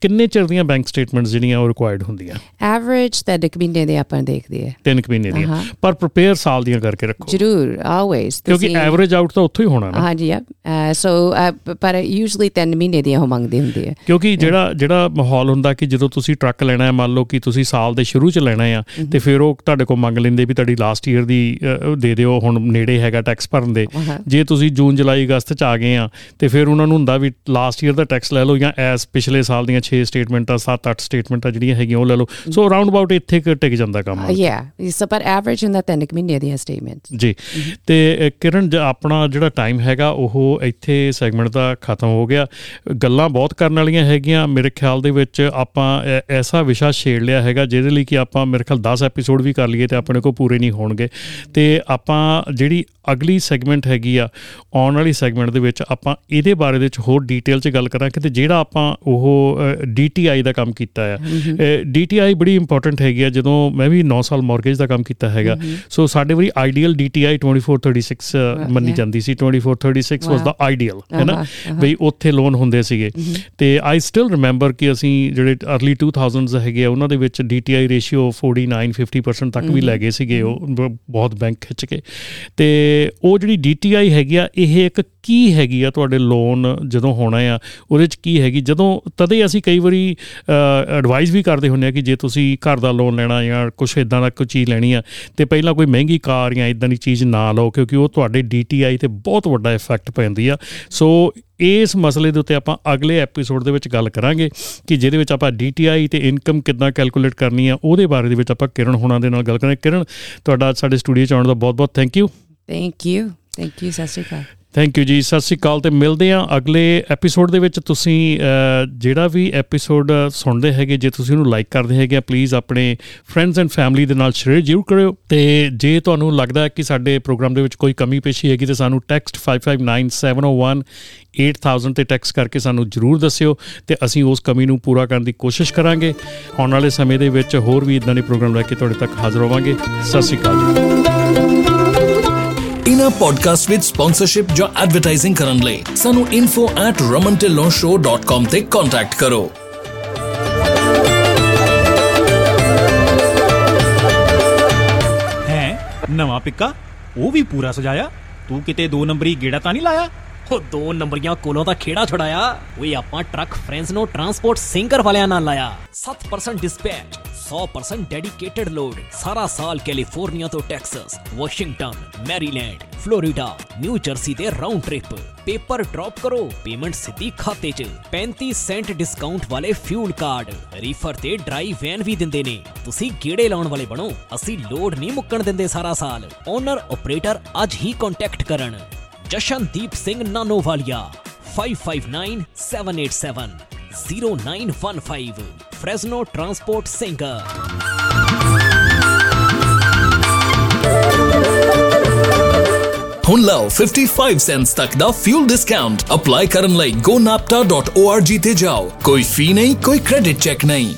ਕਿੰਨੇ ਚਿਰ ਦੀਆਂ ਬੈਂਕ ਸਟੇਟਮੈਂਟਸ ਜਿਹੜੀਆਂ ਉਹ ਰਿਕੁਆਇਰਡ ਹੁੰਦੀਆਂ। ਐਵਰੇਜ ਤਿੰਨ ਕੁ ਮਹੀਨੇ ਦੇ ਆਪਾਂ ਦੇਖਦੇ ਆ, ਤਿੰਨ ਕੁ ਮਹੀਨੇ ਦੀਆਂ, ਪਰ ਪ੍ਰਪੇਅਰ ਸਾਲ ਦੀਆਂ ਕਰਕੇ ਰੱਖੋ ਜ਼ਰੂਰ ਆਲਵੇਜ਼, ਕਿਉਂਕਿ ਐਵਰੇਜ ਆਊਟ ਤਾਂ ਉੱਥੋਂ ਹੀ ਹੋਣਾ ਨਾ। ਹਾਂਜੀ ਆ। ਸੋ ਪਰ ਯੂਜਲੀ ਤਿੰਨ ਮਹੀਨੇ ਦੀਆਂ ਉਹ ਮੰਗਦੇ ਹੁੰਦੇ ਆ, ਕਿਉਂਕਿ ਜਿਹੜਾ ਜਿਹੜਾ ਮਾਹੌਲ ਹੁੰਦਾ ਕਿ ਜਦੋਂ ਤੁਸੀਂ ਟਰੱਕ ਲੈਣਾ ਹੈ, ਮੰਨ ਲਓ ਕਿ ਤੁਸੀਂ ਸਾਲ ਦੇ ਸ਼ੁਰੂ 'ਚ ਲੈਣਾ ਆ ਅਤੇ ਫਿਰ ਉਹ ਤੁਹਾਡੇ ਕੋਲ ਮੰਗ ਲੈਂਦੇ ਵੀ ਤੁਹਾਡੀ ਲਾਸਟ ਈਅਰ ਦੀ ਦੇ ਦਿਓ, ਹੁਣ ਨੇੜੇ ਹੈਗਾ ਟੈਕਸ ਭਰਨ ਦੇ। ਜੇ ਤੁਸੀਂ ਜੂਨ ਜੁਲਾਈ ਅਗਸਤ ਆ ਗਏ ਆ ਤੇ ਫਿਰ ਉਹਨਾਂ ਨੂੰ ਹੁੰਦਾ ਵੀ ਲਾਸਟ ਈਅਰ ਦਾ ਟੈਕਸ ਲੈ ਲਓ ਜਾਂ ਐਸ ਪਿਛਲੇ ਸਾਲ ਦੀਆਂ ਛੇ ਸਟੇਟਮੈਂਟਾਂ, ਸੱਤ ਅੱਠ ਸਟੇਟਮੈਂਟਾਂ ਜਿਹੜੀਆਂ ਹੈਗੀਆਂ ਉਹ ਲੈ ਲਓ। ਸੋ ਰਾਊਂਡ ਅਬਾਊਟ ਇੱਥੇ ਟਿਕ ਜਾਂਦਾ ਕੰਮ। ਪਰ ਐਵਰੇਜ ਹੁੰਦਾ ਤਿੰਨ ਕੁ ਮਹੀਨੇ ਦੀਆਂ ਸਟੇਟਮੈਂਟ ਜੀ। ਅਤੇ ਕਿਰਨ ਆਪਣਾ ਜਿਹੜਾ ਟਾਈਮ ਹੈਗਾ ਉਹ ਇੱਥੇ ਸੈਗਮੈਂਟ ਦਾ ਖਤਮ ਹੋ ਗਿਆ। ਗੱਲਾਂ ਬਹੁਤ ਕਰਨ ਵਾਲੀਆਂ ਹੈਗੀਆਂ। ਮੇਰੇ ਖਿਆਲ ਦੇ ਵਿੱਚ ਆਪਾਂ ਐਸਾ ਵਿਸ਼ਾ ਛੇੜ ਲਿਆ ਹੈਗਾ ਜਿਹਦੇ ਲਈ ਕਿ ਆਪਾਂ ਮੇਰੇ ਖਿਆਲ ਦਸ ਐਪੀਸੋਡ ਵੀ ਕਰ ਲਈਏ ਤਾਂ ਆਪਣੇ ਕੋਲ ਪੂਰੇ ਨਹੀਂ ਹੋਣਗੇ। ਅਤੇ ਆਪਾਂ ਜਿਹੜੀ ਅਗਲੀ ਸੈਗਮੈਂਟ ਹੈਗੀ ਆ, ਆਉਣ ਵਾਲੀ ਸੈਗਮੈਂਟ ਦੇ ਵਿੱਚ ਆਪਾਂ ਇਹਦੇ ਬਾਰੇ ਵਿੱਚ ਹੋਰ ਡੀਟੇਲ 'ਚ ਗੱਲ ਕਰਾਂਗੇ ਅਤੇ ਜਿਹੜਾ ਆਪਾਂ ਉਹ ਡੀ ਟੀ ਆਈ ਦਾ ਕੰਮ ਕੀਤਾ ਆ, ਡੀ ਟੀ ਆਈ ਬੜੀ ਇੰਪੋਰਟੈਂਟ ਹੈਗੀ ਆ। ਜਦੋਂ ਮੈਂ ਵੀ ਨੌ ਸਾਲ ਮੋਰਗੇਜ ਦਾ ਕੰਮ ਕੀਤਾ ਹੈਗਾ, ਸੋ ਸਾਡੇ ਵਾਰੀ ideal D T I twenty four thirty six ਮੰਨੀ ਜਾਂਦੀ ਸੀ। Twenty four thirty six was the ideal, ਹੈ ਨਾ ਬਈ, ਉੱਥੇ ਲੋਨ ਹੁੰਦੇ ਸੀਗੇ। ਅਤੇ ਆਈ ਸਟਿਲ ਰਿਮੈਂਬਰ ਕਿ ਅਸੀਂ ਜਿਹੜੇ ਅਰਲੀ ਟੂ ਥਾਊਸੈਂਡਸ ਹੈਗੇ ਆ ਉਹਨਾਂ ਦੇ ਵਿੱਚ D T I ratio forty nine fifty percent ਤੱਕ ਵੀ ਲੈ ਗਏ ਸੀਗੇ ਉਹ, ਬਹੁਤ ਬੈਂਕ ਖਿੱਚ ਕੇ। ਅਤੇ ਉਹ ਜਿਹੜੀ ਡੀ ਟੀ ਆਈ ਹੈਗੀ ਆ ਇਹ ਇੱਕ ਕੀ ਹੈਗੀ ਆ, ਤੁਹਾਡੇ ਲੋਨ ਜਦੋਂ ਹੋਣਾ ਆ ਉਹਦੇ 'ਚ ਕੀ ਹੈਗੀ, ਜਦੋਂ ਤਦੇ ਅਸੀਂ ਕਈ ਵਾਰੀ ਐਡਵਾਈਸ ਵੀ ਕਰਦੇ ਹੁੰਦੇ ਆ ਕਿ ਜੇ ਤੁਸੀਂ ਘਰ ਦਾ ਲੋਨ ਲੈਣਾ ਜਾਂ ਕੁਛ ਇੱਦਾਂ ਦਾ ਕੋਈ ਚੀਜ਼ ਲੈਣੀ ਆ ਤਾਂ ਪਹਿਲਾਂ ਕੋਈ ਮਹਿੰਗੀ ਕਾਰ ਜਾਂ ਇੱਦਾਂ ਦੀ ਚੀਜ਼ ਨਾ ਲਓ, ਕਿਉਂਕਿ ਉਹ ਤੁਹਾਡੇ ਡੀ ਟੀ ਆਈ 'ਤੇ ਬਹੁਤ ਵੱਡਾ ਇਫੈਕਟ ਪੈਂਦੀ ਆ। ਸੋ ਇਸ ਮਸਲੇ ਦੇ ਉੱਤੇ ਆਪਾਂ ਅਗਲੇ ਐਪੀਸੋਡ ਦੇ ਵਿੱਚ ਗੱਲ ਕਰਾਂਗੇ ਕਿ ਜਿਹਦੇ ਵਿੱਚ ਆਪਾਂ ਡੀ ਟੀ ਆਈ ਅਤੇ ਇਨਕਮ ਕਿੱਦਾਂ ਕੈਲਕੂਲੇਟ ਕਰਨੀ ਆ ਉਹਦੇ ਬਾਰੇ ਦੇ ਵਿੱਚ ਆਪਾਂ ਕਿਰਨ ਹੋਣਾ ਦੇ ਨਾਲ ਗੱਲ ਕਰਾਂਗੇ। ਕਿਰਨ, ਤੁਹਾਡਾ ਸਾਡੇ ਸਟੂਡੀਓ 'ਚ ਆਉਣ ਦਾ ਬਹੁਤ ਬਹੁਤ thank you. Thank you. Thank you, ਸਤਿ ਸ਼੍ਰੀ ਅਕਾਲ। ਥੈਂਕ ਯੂ ਜੀ, ਸਤਿ ਸ਼੍ਰੀ ਅਕਾਲ। ਅਤੇ ਮਿਲਦੇ ਹਾਂ ਅਗਲੇ ਐਪੀਸੋਡ ਦੇ ਵਿੱਚ। ਤੁਸੀਂ ਜਿਹੜਾ ਵੀ ਐਪੀਸੋਡ ਸੁਣਦੇ ਹੈਗੇ, ਜੇ ਤੁਸੀਂ ਉਹਨੂੰ ਲਾਈਕ ਕਰਦੇ ਹੈਗੇ ਆ, ਪਲੀਜ਼ ਆਪਣੇ ਫਰੈਂਡਸ ਐਂਡ ਫੈਮਿਲੀ ਦੇ ਨਾਲ ਸ਼ੇਅਰ ਜ਼ਰੂਰ ਕਰਿਓ। ਅਤੇ ਜੇ ਤੁਹਾਨੂੰ ਲੱਗਦਾ ਕਿ ਸਾਡੇ ਪ੍ਰੋਗਰਾਮ ਦੇ ਵਿੱਚ ਕੋਈ ਕਮੀ ਪੇਸ਼ੀ ਹੈਗੀ ਤਾਂ ਸਾਨੂੰ text five five nine seven zero one eight thousand 'ਤੇ ਟੈਕਸਟ ਕਰਕੇ ਸਾਨੂੰ ਜ਼ਰੂਰ ਦੱਸਿਓ ਅਤੇ ਅਸੀਂ ਉਸ ਕਮੀ ਨੂੰ ਪੂਰਾ ਕਰਨ ਦੀ ਕੋਸ਼ਿਸ਼ ਕਰਾਂਗੇ। ਆਉਣ ਵਾਲੇ ਸਮੇਂ ਦੇ ਵਿੱਚ ਹੋਰ ਵੀ ਇੱਦਾਂ ਦੇ ਪ੍ਰੋਗਰਾਮ ਲੈ ਕੇ ਤੁਹਾਡੇ ਤੱਕ ਹਾਜ਼ਰ ਹੋਵਾਂਗੇ। ਸਤਿ ਸ਼੍ਰੀ ਅਕਾਲ। ਇਨ੍ਹਾਂ ਪੋਡਕਾਸਟ ਵਿੱਚ ਸਪਾਂਸਰਸ਼ਿਪ ਜਾਂ ਐਡਵਰਟਾਈਜ਼ਿੰਗ ਕਰਨ ਲਈ ਸਾਨੂੰ info at romantilonshow dot com ਤੇ ਕੰਟੈਕਟ ਕਰੋ। ਹੈ ਨਵਾਂ ਪਿੱਕਾ, ਉਹ ਵੀ ਪੂਰਾ ਸਜਾਇਆ। ਤੂੰ ਕਿਤੇ ਦੋ ਨੰਬਰੀ ਗੇੜਾ ਤਾਂ ਨਹੀਂ ਲਾਇਆ? ਉਹ ਦੋ ਨੰਬਰੀਆਂ ਕੋਲੋਂ ਤਾਂ ਖੇੜਾ ਛੁਡਾਇਆ। ਓਏ ਆਪਾਂ ਟਰੱਕ ਫ੍ਰੈਂਸਨੋ ਟਰਾਂਸਪੋਰਟ ਸਿੰਗਰ ਵਾਲਿਆਂ ਨਾਲ ਲਾਇਆ। ਸੱਤ ਪਰਸੈਂਟ ਡਿਸਪੈਚ, ਸੌ ਪਰਸੈਂਟ ਡੈਡੀਕੇਟਡ ਲੋਡ, ਸਾਰਾ ਸਾਲ ਕੈਲੀਫੋਰਨੀਆ ਤੋਂ Texas, Washington, Maryland, Florida, New Jersey ਦੇ ਰਾਊਂਡ ਟ੍ਰਿਪ। ਪੇਪਰ ਡ੍ਰੌਪ ਕਰੋ, ਪੇਮੈਂਟ ਸਿੱਧੀ ਖਾਤੇ 'ਚ। ਪੈਂਤੀ ਸੈਂਟ ਡਿਸਕਾਊਂਟ ਵਾਲੇ ਫਿਊਲ ਕਾਰਡ, ਰੀਫਰ ਤੇ ਡਰਾਈ ਵੈਨ ਵੀ ਦਿੰਦੇ ਨੇ। ਤੁਸੀਂ ਗੇੜੇ ਲਾਉਣ ਵਾਲੇ ਬਣੋ, ਅਸੀਂ ਲੋਡ ਨਹੀਂ ਮੁੱਕਣ ਦਿੰਦੇ ਸਾਰਾ ਸਾਲ। ਓਨਰ ਆਪਰੇਟਰ ਅੱਜ ਹੀ ਕੰਟੈਕਟ ਕਰਨ। Jashandeep Singh Nanowalia, five five nine seven eight seven zero nine one five, Fresno transport singer. ਹੁਣ ਲਓ ਪਚਪਨ ਸੈਂਟਸ ਤੱਕ ਦਾ ਫਿਊਲ ਡਿਸਕਾਊਂਟ। ਅਪਲਾਈ ਕਰਨ ਲਈ gonapta dot org ਤੇ ਜਾਓ। ਕੋਈ ਫੀ ਨਹੀਂ, ਕੋਈ ਕ੍ਰੈਡਿਟ ਚੈੱਕ ਨਹੀਂ।